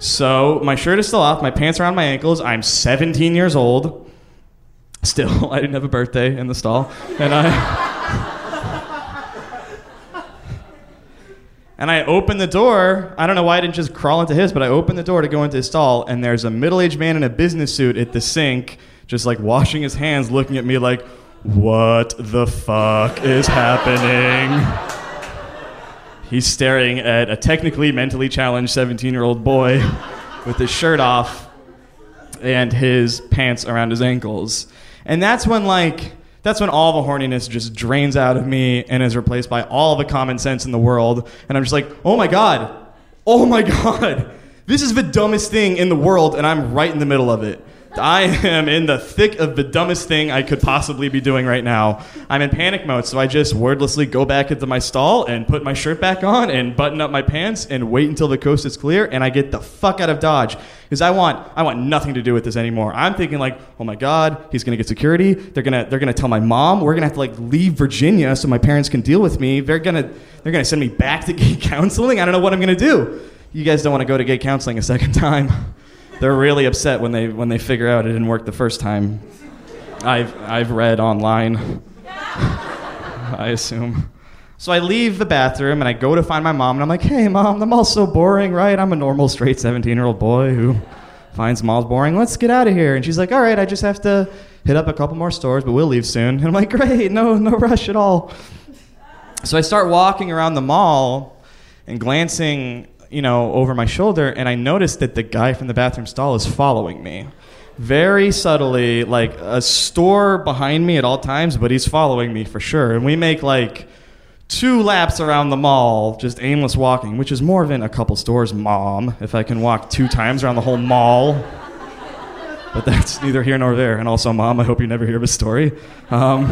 So my shirt is still off, my pants are on my ankles. I'm seventeen years old. Still, I didn't have a birthday in the stall, and I and I open the door. I don't know why I didn't just crawl into his, but I open the door to go into his stall, and there's a middle-aged man in a business suit at the sink, just like washing his hands, looking at me like, "What the fuck is happening?" He's staring at a technically mentally challenged seventeen-year-old boy with his shirt off and his pants around his ankles. And that's when, like, that's when all the horniness just drains out of me and is replaced by all the common sense in the world. And I'm just like, oh my God, oh my God, this is the dumbest thing in the world, and I'm right in the middle of it. I am in the thick of the dumbest thing I could possibly be doing right now. I'm in panic mode, so I just wordlessly go back into my stall and put my shirt back on and button up my pants and wait until the coast is clear, and I get the fuck out of Dodge. Because I want I want nothing to do with this anymore. I'm thinking like, oh my God, he's gonna get security. They're gonna they're gonna tell my mom. We're gonna have to like leave Virginia so my parents can deal with me. They're gonna they're gonna send me back to gay counseling. I don't know what I'm gonna do. You guys don't want to go to gay counseling a second time. They're really upset when they when they figure out it didn't work the first time. I've I've read online. I assume. So I leave the bathroom and I go to find my mom, and I'm like, "Hey Mom, the mall's so boring, right? I'm a normal straight seventeen-year-old boy who finds malls boring. Let's get out of here." And she's like, "All right, I just have to hit up a couple more stores, but we'll leave soon." And I'm like, "Great, no no rush at all." So I start walking around the mall and glancing, you know, over my shoulder, and I noticed that the guy from the bathroom stall is following me. Very subtly, like a store behind me at all times, but he's following me for sure. And we make like two laps around the mall, just aimless walking, which is more than a couple stores, Mom, if I can walk two times around the whole mall. But that's neither here nor there. And also, Mom, I hope you never hear this story. Um,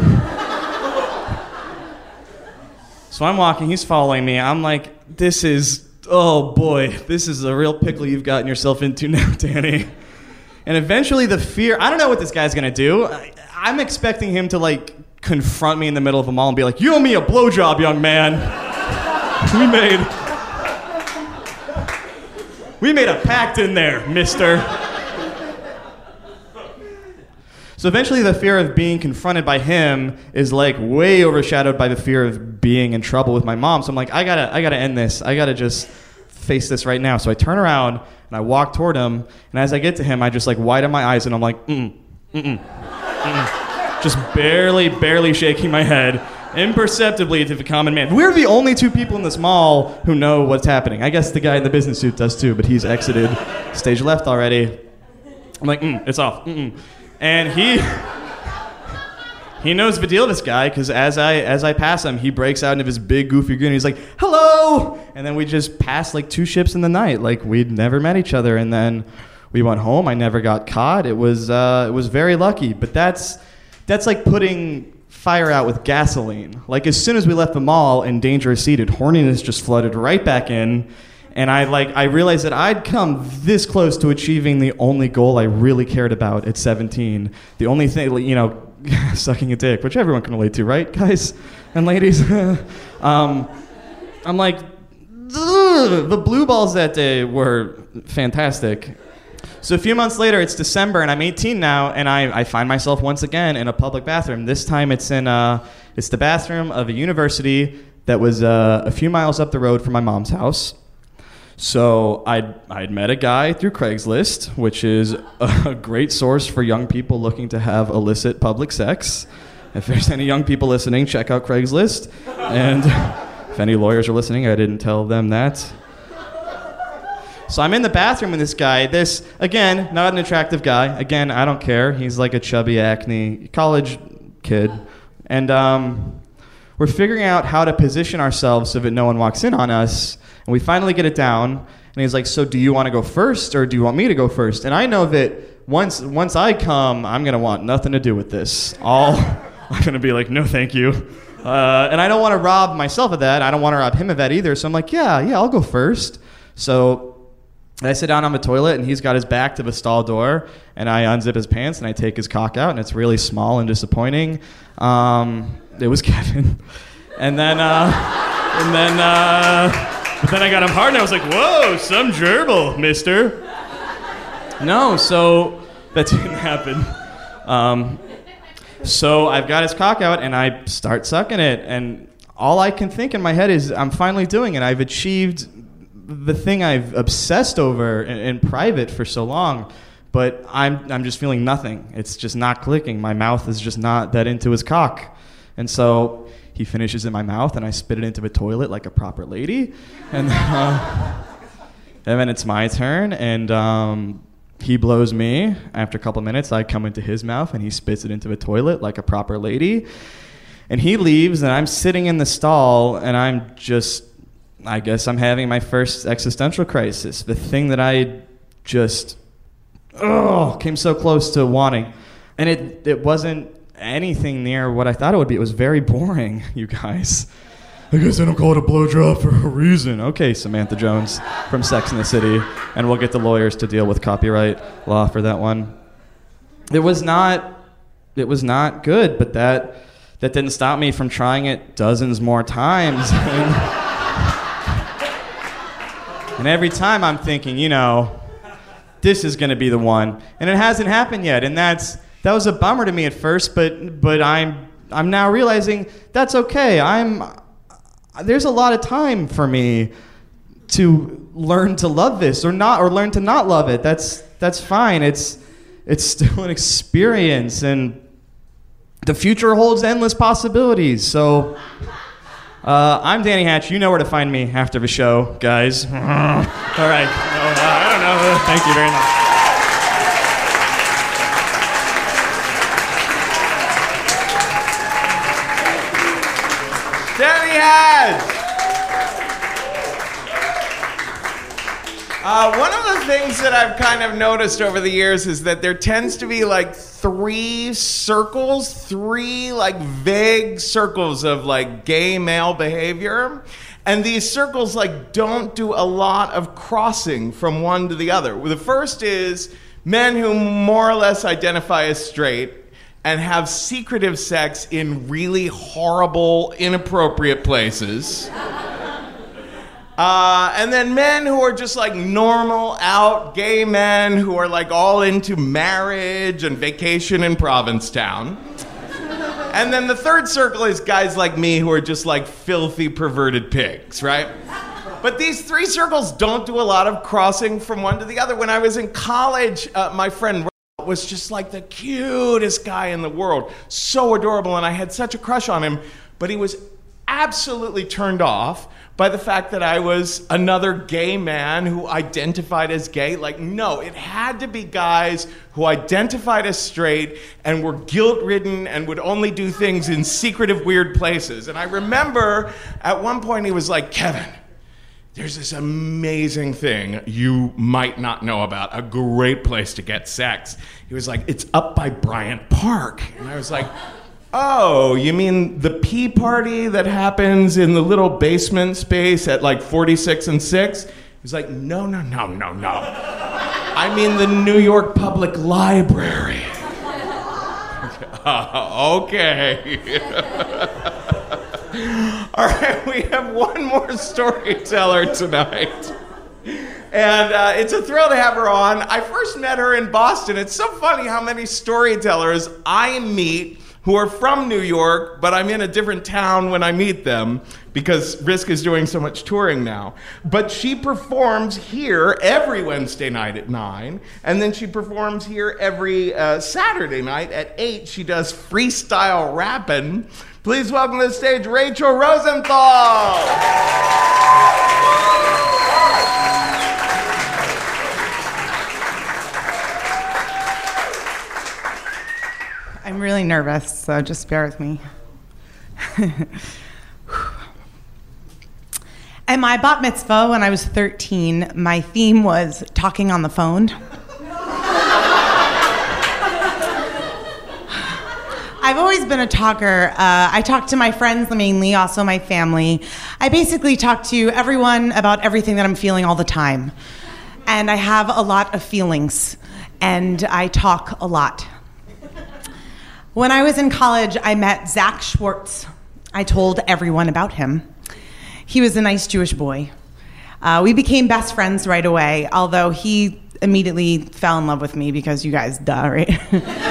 so I'm walking, he's following me. I'm like, this is... oh boy, this is a real pickle you've gotten yourself into now, Danny. And eventually the fear, I don't know what this guy's gonna do. I, I'm expecting him to like confront me in the middle of a mall and be like, "You owe me a blowjob, young man. We made, we made a pact in there, mister." So eventually the fear of being confronted by him is like way overshadowed by the fear of being in trouble with my mom. So I'm like, I gotta, I gotta end this. I gotta just face this right now. So I turn around and I walk toward him. And as I get to him, I just like widen my eyes and I'm like, mm, mm, mm, just barely, barely shaking my head imperceptibly to the common man. We're the only two people in this mall who know what's happening. I guess the guy in the business suit does too, but he's exited stage left already. I'm like, mm, it's off. Mm-mm. And he he knows the deal, this guy, because as I as I pass him, he breaks out into his big goofy grin. He's like, "Hello!" And then we just passed like two ships in the night, like we'd never met each other. And then we went home. I never got caught. It was uh, it was very lucky. But that's that's like putting fire out with gasoline. Like as soon as we left the mall and danger receded, horniness just flooded right back in. And I like I realized that I'd come this close to achieving the only goal I really cared about at seventeen. The only thing, you know, sucking a dick, which everyone can relate to, right, guys and ladies? um, I'm like, the blue balls that day were fantastic. So a few months later, it's December, and I'm eighteen now, and I, I find myself once again in a public bathroom. This time it's in uh, it's the bathroom of a university that was uh, a few miles up the road from my mom's house. So I'd, I'd met a guy through Craigslist, which is a great source for young people looking to have illicit public sex. If there's any young people listening, check out Craigslist. And if any lawyers are listening, I didn't tell them that. So I'm in the bathroom with this guy. This, again, not an attractive guy. Again, I don't care. He's like a chubby acne college kid. And um, we're figuring out how to position ourselves so that no one walks in on us. And we finally get it down, and he's like, "So do you want to go first, or do you want me to go first?" And I know that once once I come, I'm going to want nothing to do with this. All, I'm going to be like, "No, thank you." Uh, and I don't want to rob myself of that. I don't want to rob him of that either. So I'm like, yeah, yeah, I'll go first. So I sit down on the toilet, and he's got his back to the stall door, and I unzip his pants, and I take his cock out, and it's really small and disappointing. Um, it was Kevin. And then... Uh, and then... Uh, But then I got him hard, and I was like, "Whoa, some gerbil, mister." No, so that didn't happen. Um, so I've got his cock out, and I start sucking it. And all I can think in my head is, I'm finally doing it. I've achieved the thing I've obsessed over in, in private for so long. But I'm I'm just feeling nothing. It's just not clicking. My mouth is just not that into his cock. And so... he finishes in my mouth, and I spit it into the toilet like a proper lady. And then, uh, and then it's my turn, and um, he blows me. After a couple minutes, I come into his mouth, and he spits it into the toilet like a proper lady. And he leaves, and I'm sitting in the stall, and I'm just, I guess I'm having my first existential crisis. The thing that I just, oh, came so close to wanting. And it it wasn't anything near what I thought it would be. It was very boring, you guys. I guess I don't call it a blowjob for a reason. Okay, Samantha Jones from Sex and the City, and we'll get the lawyers to deal with copyright law for that one. It was not, it was not good, but that that didn't stop me from trying it dozens more times. and, and every time I'm thinking, you know, this is going to be the one, and it hasn't happened yet, and that's. That was a bummer to me at first, but but I'm I'm now realizing that's okay. I'm there's a lot of time for me to learn to love this or not, or learn to not love it. That's that's fine. It's it's still an experience, and the future holds endless possibilities. So uh, I'm Danny Hatch. You know where to find me after the show, guys. All right. No, no, I don't know. Thank you very much. Uh, one of the things that I've kind of noticed over the years is that there tends to be like three circles, three like vague circles of like gay male behavior. And these circles like don't do a lot of crossing from one to the other. The first is men who more or less identify as straight and have secretive sex in really horrible, inappropriate places. Uh, and then men who are just like normal, out, gay men who are like all into marriage and vacation in Provincetown. And then the third circle is guys like me who are just like filthy, perverted pigs, right? But these three circles don't do a lot of crossing from one to the other. When I was in college, uh, my friend was just like the cutest guy in the world. So adorable, and I had such a crush on him, but he was absolutely turned off by the fact that I was another gay man who identified as gay. Like, no, it had to be guys who identified as straight and were guilt-ridden and would only do things in secretive, weird places. And I remember at one point he was like, Kevin, there's this amazing thing you might not know about, a great place to get sex. He was like, it's up by Bryant Park. And I was like, oh, you mean the pee party that happens in the little basement space at like forty-six and six? He was like, no, no, no, no, no. I mean the New York Public Library. uh, okay. All right, we have one more storyteller tonight. And uh, it's a thrill to have her on. I first met her in Boston. It's so funny how many storytellers I meet who are from New York, but I'm in a different town when I meet them because Risk is doing so much touring now. But she performs here every Wednesday night at nine, and then she performs here every uh, Saturday night at eight. She does freestyle rapping. Please welcome to the stage, Rachel Rosenthal. I'm really nervous, so just bear with me. At my bat mitzvah when I was thirteen, my theme was talking on the phone. I've always been a talker. Uh, I talk to my friends mainly, also my family. I basically talk to everyone about everything that I'm feeling all the time. And I have a lot of feelings, and I talk a lot. When I was in college, I met Zach Schwartz. I told everyone about him. He was a nice Jewish boy. Uh, we became best friends right away, although he immediately fell in love with me because you guys, duh, right?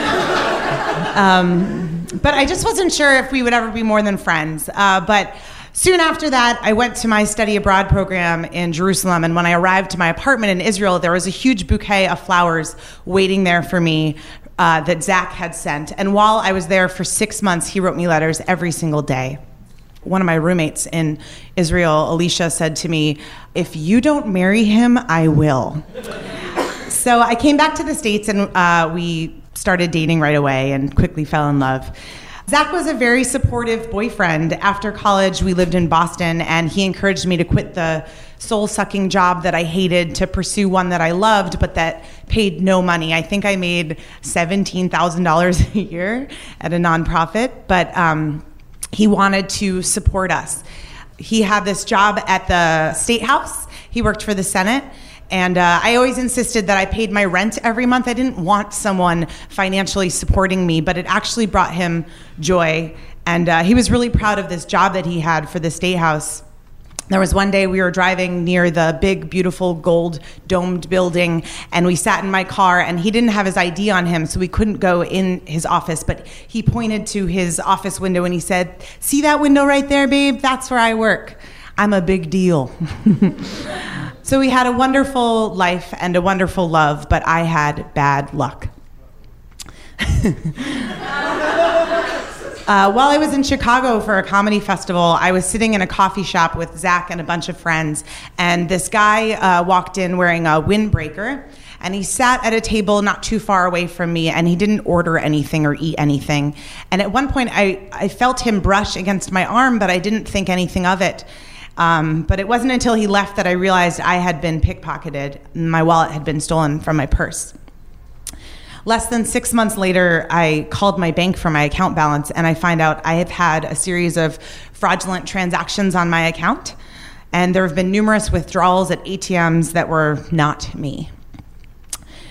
Um, but I just wasn't sure if we would ever be more than friends. Uh, but soon after that, I went to my study abroad program in Jerusalem. And when I arrived to my apartment in Israel, there was a huge bouquet of flowers waiting there for me uh, that Zach had sent. And while I was there for six months, he wrote me letters every single day. One of my roommates in Israel, Alicia, said to me, if you don't marry him, I will. So I came back to the States and uh, we... started dating right away and quickly fell in love. Zach was a very supportive boyfriend. After college, we lived in Boston, and he encouraged me to quit the soul-sucking job that I hated to pursue one that I loved, but that paid no money. I think I made seventeen thousand dollars a year at a nonprofit, but um, he wanted to support us. He had this job at the State House. He worked for the Senate. And uh, I always insisted that I paid my rent every month. I didn't want someone financially supporting me, but it actually brought him joy. And uh, he was really proud of this job that he had for the State House. There was one day we were driving near the big, beautiful, gold domed building, and we sat in my car, and he didn't have his I D on him, so we couldn't go in his office, but he pointed to his office window and he said, see that window right there, babe? That's where I work. I'm a big deal. So we had a wonderful life and a wonderful love, but I had bad luck. uh, while I was in Chicago for a comedy festival, I was sitting in a coffee shop with Zach and a bunch of friends, and this guy uh, walked in wearing a windbreaker, and he sat at a table not too far away from me, and he didn't order anything or eat anything. And at one point, I, I felt him brush against my arm, but I didn't think anything of it. Um, but it wasn't until he left that I realized I had been pickpocketed. My wallet had been stolen from my purse. Less than six months later, I called my bank for my account balance, and I find out I have had a series of fraudulent transactions on my account, and there have been numerous withdrawals at A T Ms that were not me.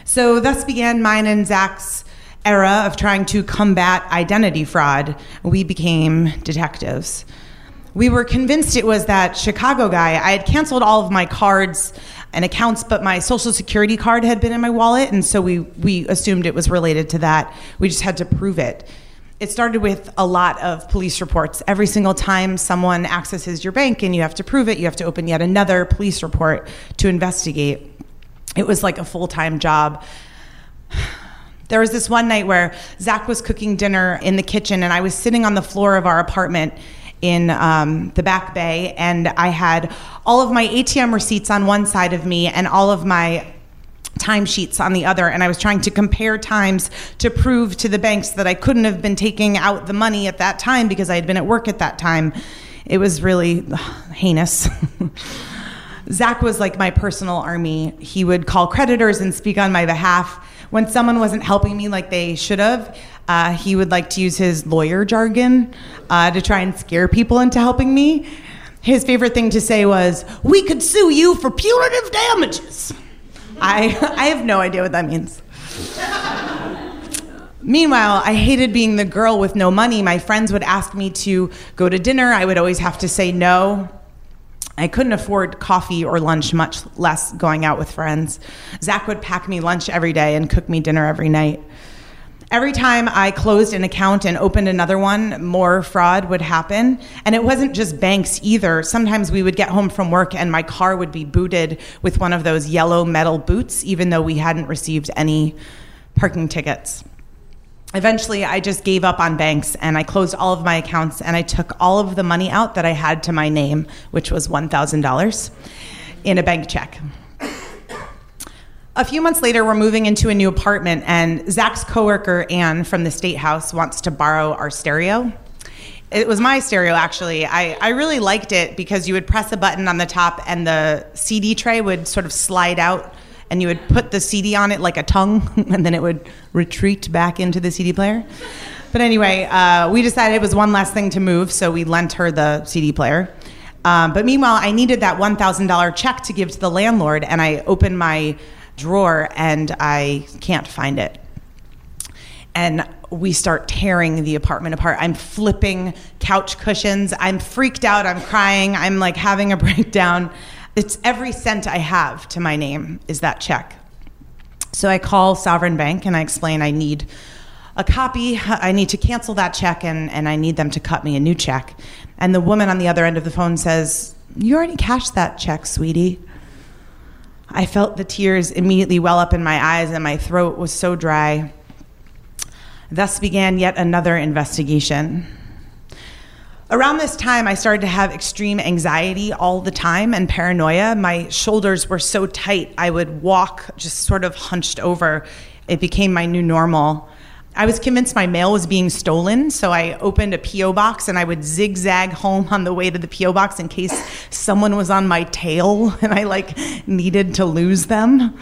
So thus began mine and Zach's era of trying to combat identity fraud. We became detectives. We were convinced it was that Chicago guy. I had canceled all of my cards and accounts, but my Social Security card had been in my wallet, and so we, we assumed it was related to that. We just had to prove it. It started with a lot of police reports. Every single time someone accesses your bank and you have to prove it, you have to open yet another police report to investigate. It was like a full-time job. There was this one night where Zach was cooking dinner in the kitchen, and I was sitting on the floor of our apartment in um, the back bay, and I had all of my A T M receipts on one side of me and all of my timesheets on the other, and I was trying to compare times to prove to the banks that I couldn't have been taking out the money at that time because I had been at work at that time. It was really ugh, heinous. Zach was like my personal army. He would call creditors and speak on my behalf. When someone wasn't helping me like they should have, uh, he would like to use his lawyer jargon uh, to try and scare people into helping me. His favorite thing to say was, "We could sue you for punitive damages." I, I have no idea what that means. Meanwhile, I hated being the girl with no money. My friends would ask me to go to dinner. I would always have to say no. I couldn't afford coffee or lunch, much less going out with friends. Zach would pack me lunch every day and cook me dinner every night. Every time I closed an account and opened another one, more fraud would happen. And it wasn't just banks either. Sometimes we would get home from work and my car would be booted with one of those yellow metal boots, even though we hadn't received any parking tickets. Eventually, I just gave up on banks, and I closed all of my accounts, and I took all of the money out that I had to my name, which was one thousand dollars, in a bank check. A few months later, we're moving into a new apartment, and Zach's coworker, Anne, from the State House, wants to borrow our stereo. It was my stereo, actually. I, I really liked it because you would press a button on the top, and the C D tray would sort of slide out, and you would put the C D on it like a tongue, and then it would retreat back into the C D player. But anyway, uh, we decided it was one less thing to move, so we lent her the C D player. Um, but meanwhile, I needed that one thousand dollars check to give to the landlord, and I opened my drawer and I can't find it. And we start tearing the apartment apart. I'm flipping couch cushions. I'm freaked out. I'm crying. I'm like having a breakdown. It's every cent I have to my name is that check. So I call Sovereign Bank and I explain I need a copy. I need to cancel that check and, and I need them to cut me a new check. And the woman on the other end of the phone says, "You already cashed that check, sweetie." I felt the tears immediately well up in my eyes, and my throat was so dry. Thus began yet another investigation. Around this time, I started to have extreme anxiety all the time and paranoia. My shoulders were so tight, I would walk just sort of hunched over. It became my new normal. I was convinced my mail was being stolen, so I opened a P O box and I would zigzag home on the way to the P O box in case someone was on my tail and I like needed to lose them.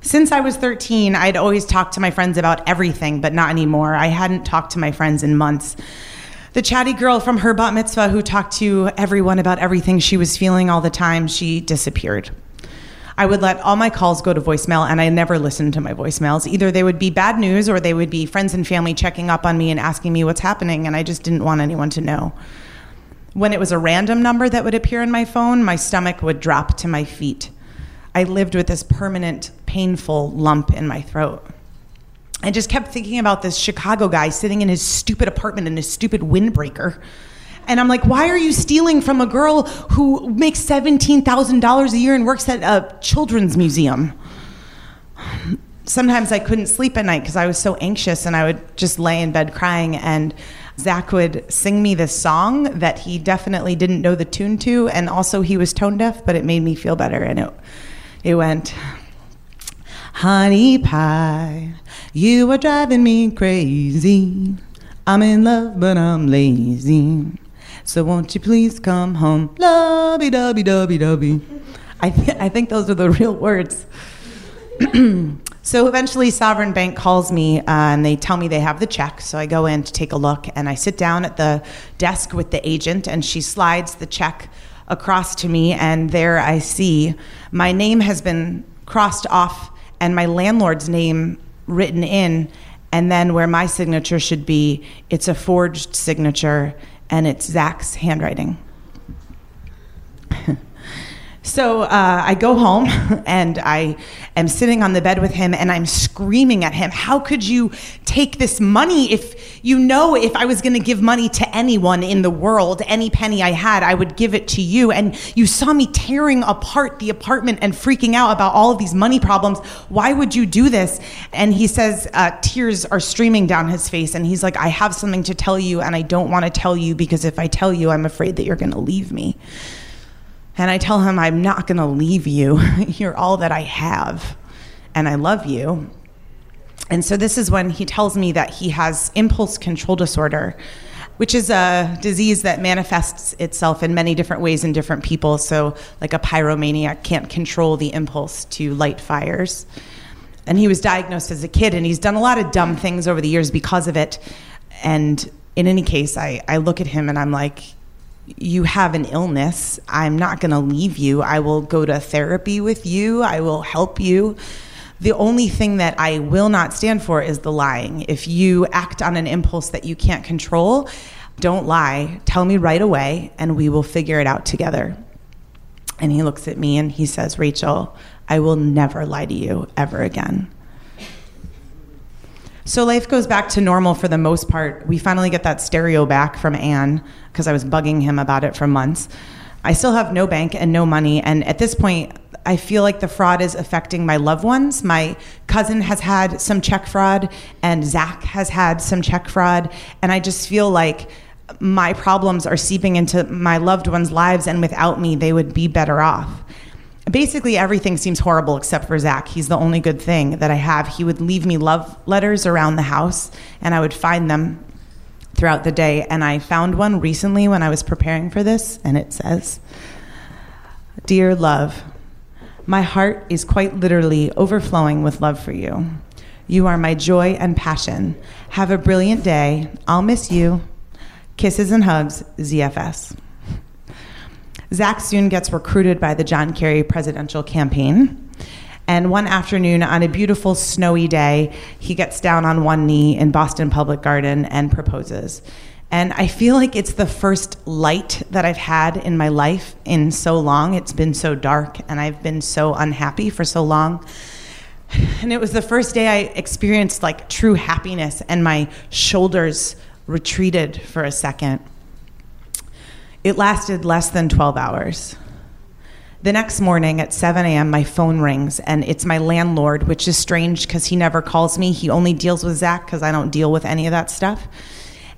Since I was thirteen, I'd always talked to my friends about everything, but not anymore. I hadn't talked to my friends in months. The chatty girl from her bat mitzvah who talked to everyone about everything she was feeling all the time, she disappeared. I would let all my calls go to voicemail, and I never listened to my voicemails. Either they would be bad news or they would be friends and family checking up on me and asking me what's happening, and I just didn't want anyone to know. When it was a random number that would appear in my phone, my stomach would drop to my feet. I lived with this permanent, painful lump in my throat. I just kept thinking about this Chicago guy sitting in his stupid apartment in his stupid windbreaker. And I'm like, why are you stealing from a girl who makes seventeen thousand dollars a year and works at a children's museum? Sometimes I couldn't sleep at night because I was so anxious, and I would just lay in bed crying, and Zach would sing me this song that he definitely didn't know the tune to, and also he was tone deaf, but it made me feel better, and it, it went, "Honey pie, you are driving me crazy. I'm in love, but I'm lazy. So won't you please come home? Lovey, dovey, dovey, dovey." I, th- I think those are the real words. So eventually Sovereign Bank calls me uh, and they tell me they have the check. So I go in to take a look, and I sit down at the desk with the agent, and she slides the check across to me, and there I see my name has been crossed off and my landlord's name written in, and then where my signature should be, it's a forged signature, and it's Zach's handwriting. So uh, I go home, and I am sitting on the bed with him, and I'm screaming at him, how could you take this money? If you know, if I was going to give money to anyone in the world, any penny I had, I would give it to you. And you saw me tearing apart the apartment and freaking out about all of these money problems. Why would you do this? And he says, uh, tears are streaming down his face, and he's like, I have something to tell you, and I don't want to tell you, because if I tell you, I'm afraid that you're going to leave me. And I tell him, I'm not gonna leave you. You're all that I have, and I love you. And so this is when he tells me that he has impulse control disorder, which is a disease that manifests itself in many different ways in different people. So like a pyromaniac can't control the impulse to light fires. And he was diagnosed as a kid, and he's done a lot of dumb things over the years because of it. And in any case, I, I look at him and I'm like, you have an illness. I'm not going to leave you. I will go to therapy with you. I will help you. The only thing that I will not stand for is the lying. If you act on an impulse that you can't control, don't lie. Tell me right away, and we will figure it out together. And he looks at me and he says, Rachel, I will never lie to you ever again. So life goes back to normal for the most part. We finally get that stereo back from Ann, because I was bugging him about it for months. I still have no bank and no money, and at this point, I feel like the fraud is affecting my loved ones. My cousin has had some check fraud, and Zach has had some check fraud, and I just feel like my problems are seeping into my loved ones' lives, and without me, they would be better off. Basically, everything seems horrible except for Zach. He's the only good thing that I have. He would leave me love letters around the house, and I would find them throughout the day. And I found one recently when I was preparing for this, and it says, Dear love, my heart is quite literally overflowing with love for you. You are my joy and passion. Have a brilliant day. I'll miss you. Kisses and hugs, Z F S. Zach soon gets recruited by the John Kerry presidential campaign. And one afternoon, on a beautiful snowy day, he gets down on one knee in Boston Public Garden and proposes. And I feel like it's the first light that I've had in my life in so long. It's been so dark, and I've been so unhappy for so long. And it was the first day I experienced like true happiness, and my shoulders retreated for a second. It lasted less than twelve hours. The next morning at seven a.m., my phone rings, and it's my landlord, which is strange because he never calls me. He only deals with Zach because I don't deal with any of that stuff.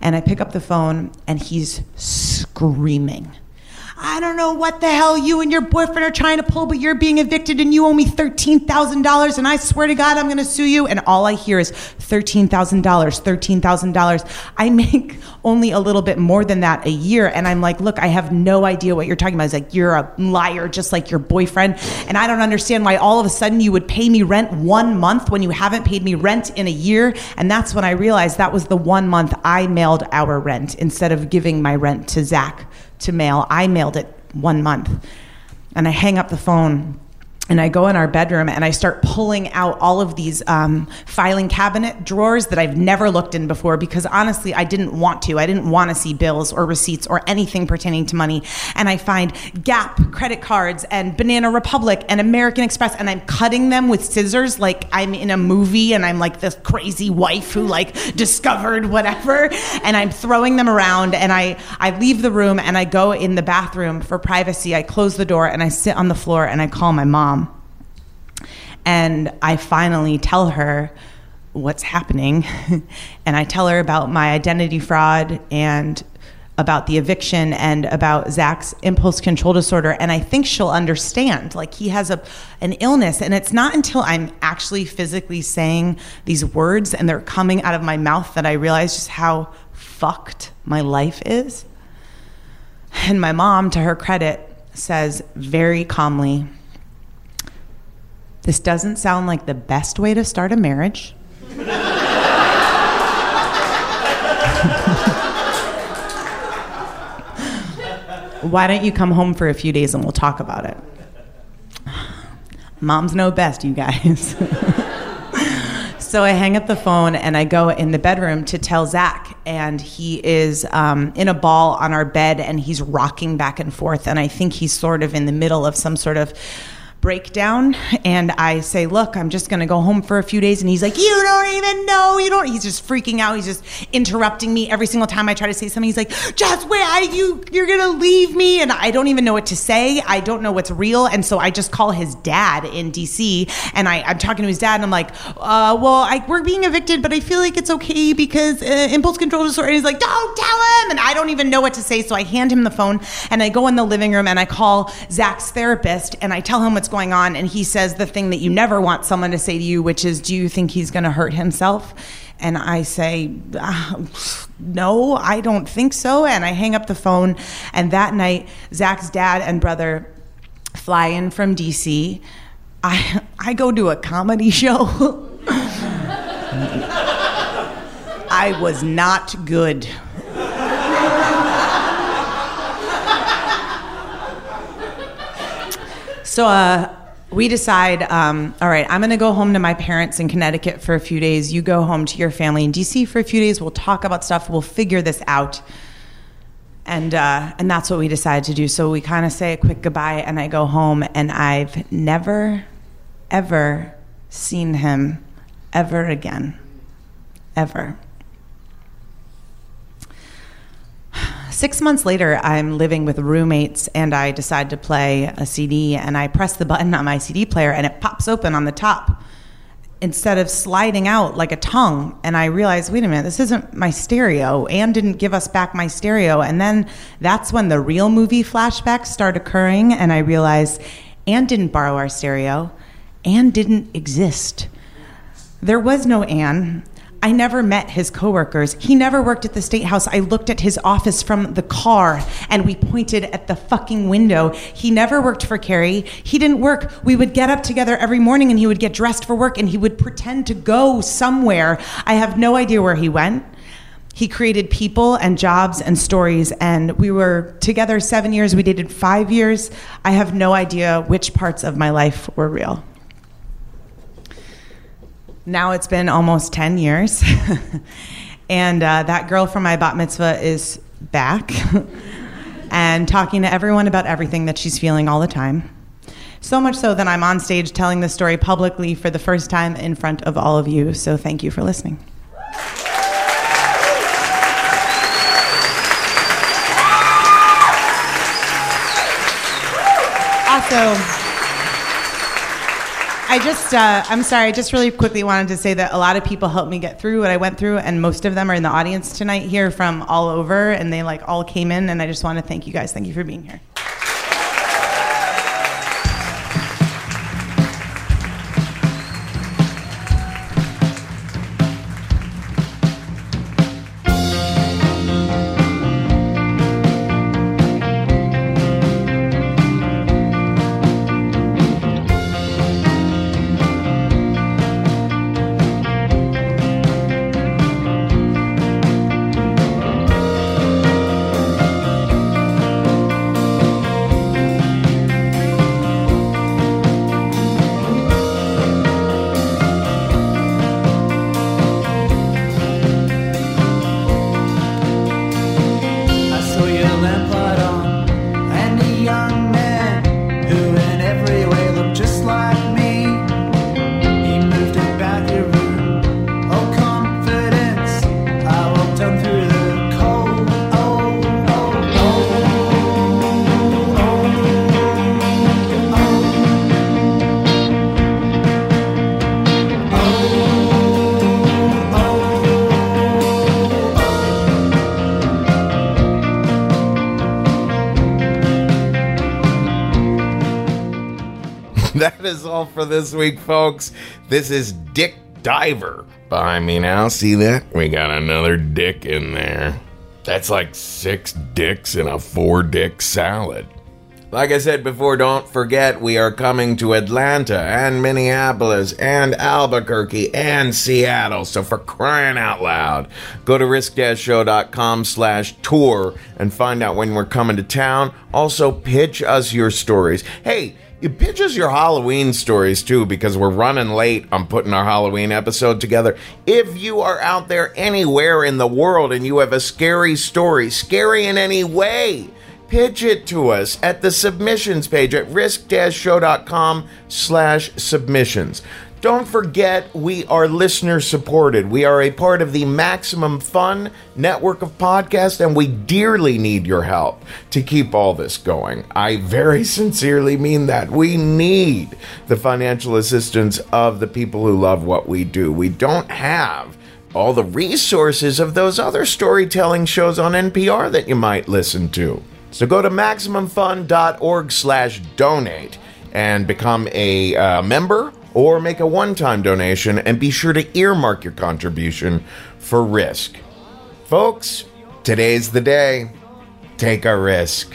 And I pick up the phone, and he's screaming. I don't know what the hell you and your boyfriend are trying to pull, but you're being evicted, and you owe me thirteen thousand dollars, and I swear to God I'm going to sue you. And all I hear is thirteen thousand dollars, thirteen thousand dollars. I make only a little bit more than that a year, and I'm like, look, I have no idea what you're talking about. He's like, you're a liar, just like your boyfriend, and I don't understand why all of a sudden you would pay me rent one month when you haven't paid me rent in a year. And that's when I realized that was the one month I mailed our rent instead of giving my rent to Zach to mail. I mailed it one month. And I hang up the phone, and I go in our bedroom, and I start pulling out all of these um, filing cabinet drawers that I've never looked in before, because honestly, I didn't want to. I didn't want to see bills or receipts or anything pertaining to money. And I find Gap credit cards and Banana Republic and American Express, and I'm cutting them with scissors like I'm in a movie, and I'm like this crazy wife who like discovered whatever, and I'm throwing them around. And I, I leave the room, and I go in the bathroom for privacy. I close the door, and I sit on the floor, and I call my mom. And I finally tell her what's happening. And I tell her about my identity fraud and about the eviction and about Zach's impulse control disorder. And I think she'll understand. Like, he has a an illness. And it's not until I'm actually physically saying these words and they're coming out of my mouth that I realize just how fucked my life is. And my mom, to her credit, says very calmly, this doesn't sound like the best way to start a marriage. Why don't you come home for a few days and we'll talk about it? Moms know best, you guys. So I hang up the phone and I go in the bedroom to tell Zach, and he is um, in a ball on our bed and he's rocking back and forth, and I think he's sort of in the middle of some sort of breakdown. And I say, look, I'm just gonna go home for a few days. And he's like, you don't even know, you don't. He's just freaking out. He's just interrupting me every single time I try to say something. He's like, just wait, I, you, you're gonna leave me. And I don't even know what to say. I don't know what's real. And so I just call his dad in D C, and I, I'm talking to his dad, and I'm like, uh, well, I, we're being evicted, but I feel like it's okay because uh, impulse control disorder. And he's like, don't tell him. And I don't even know what to say. So I hand him the phone and I go in the living room and I call Zach's therapist and I tell him what's going on, and he says the thing that you never want someone to say to you, which is, do you think he's going to hurt himself? And I say, uh, no, I don't think so. And I hang up the phone, and that night Zach's dad and brother fly in from D C. I I go to a comedy show. I was not good. So uh, we decide, um, all right, I'm going to go home to my parents in Connecticut for a few days. You go home to your family in D C for a few days. We'll talk about stuff. We'll figure this out. And uh, and that's what we decided to do. So we kind of say a quick goodbye, and I go home, and I've never, ever seen him ever again. Ever. Six months later, I'm living with roommates, and I decide to play a C D, and I press the button on my C D player, and it pops open on the top instead of sliding out like a tongue. And I realize, wait a minute, this isn't my stereo. Anne didn't give us back my stereo. And then that's when the real movie flashbacks start occurring, and I realize Anne didn't borrow our stereo. Anne didn't exist. There was no Anne. I never met his coworkers. He never worked at the State House. I looked at his office from the car, and we pointed at the fucking window. He never worked for Carrie. He didn't work. We would get up together every morning, and he would get dressed for work, and he would pretend to go somewhere. I have no idea where he went. He created people and jobs and stories, and we were together seven years. We dated five years. I have no idea which parts of my life were real. Now it's been almost ten years, and uh, that girl from my bat mitzvah is back and talking to everyone about everything that she's feeling all the time. So much so that I'm on stage telling this story publicly for the first time in front of all of you, so thank you for listening. Also, I just, uh, I'm sorry, I just really quickly wanted to say that a lot of people helped me get through what I went through, and most of them are in the audience tonight here from all over, and they like all came in, and I just want to thank you guys. Thank you for being here. For this week, folks. This is Dick Diver behind me now. See that? We got another dick in there. That's like six dicks in a four-dick salad. Like I said before, don't forget we are coming to Atlanta and Minneapolis and Albuquerque and Seattle. So for crying out loud, go to risk-show.com slash tour and find out when we're coming to town. Also, pitch us your stories. Hey, It pitches your Halloween stories, too, because we're running late on putting our Halloween episode together. If you are out there anywhere in the world and you have a scary story, scary in any way, pitch it to us at the submissions page at risk dash show dot com slash submissions. Don't forget, we are listener-supported. We are a part of the Maximum Fun network of podcasts, and we dearly need your help to keep all this going. I very sincerely mean that. We need the financial assistance of the people who love what we do. We don't have all the resources of those other storytelling shows on N P R that you might listen to. So go to maximum fun dot org slash donate and become a uh, member or make a one-time donation, and be sure to earmark your contribution for Risk. Folks, today's the day. Take a risk.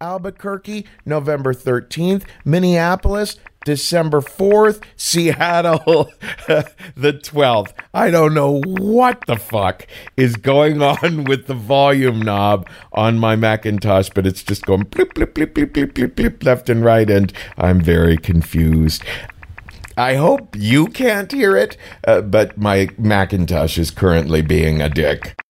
Albuquerque, November thirteenth, Minneapolis, December fourth, Seattle, the twelfth. I don't know what the fuck is going on with the volume knob on my Macintosh, but it's just going blip, blip, blip, blip, blip, blip, blip, left and right, and I'm very confused. I hope you can't hear it, uh, but my Macintosh is currently being a dick.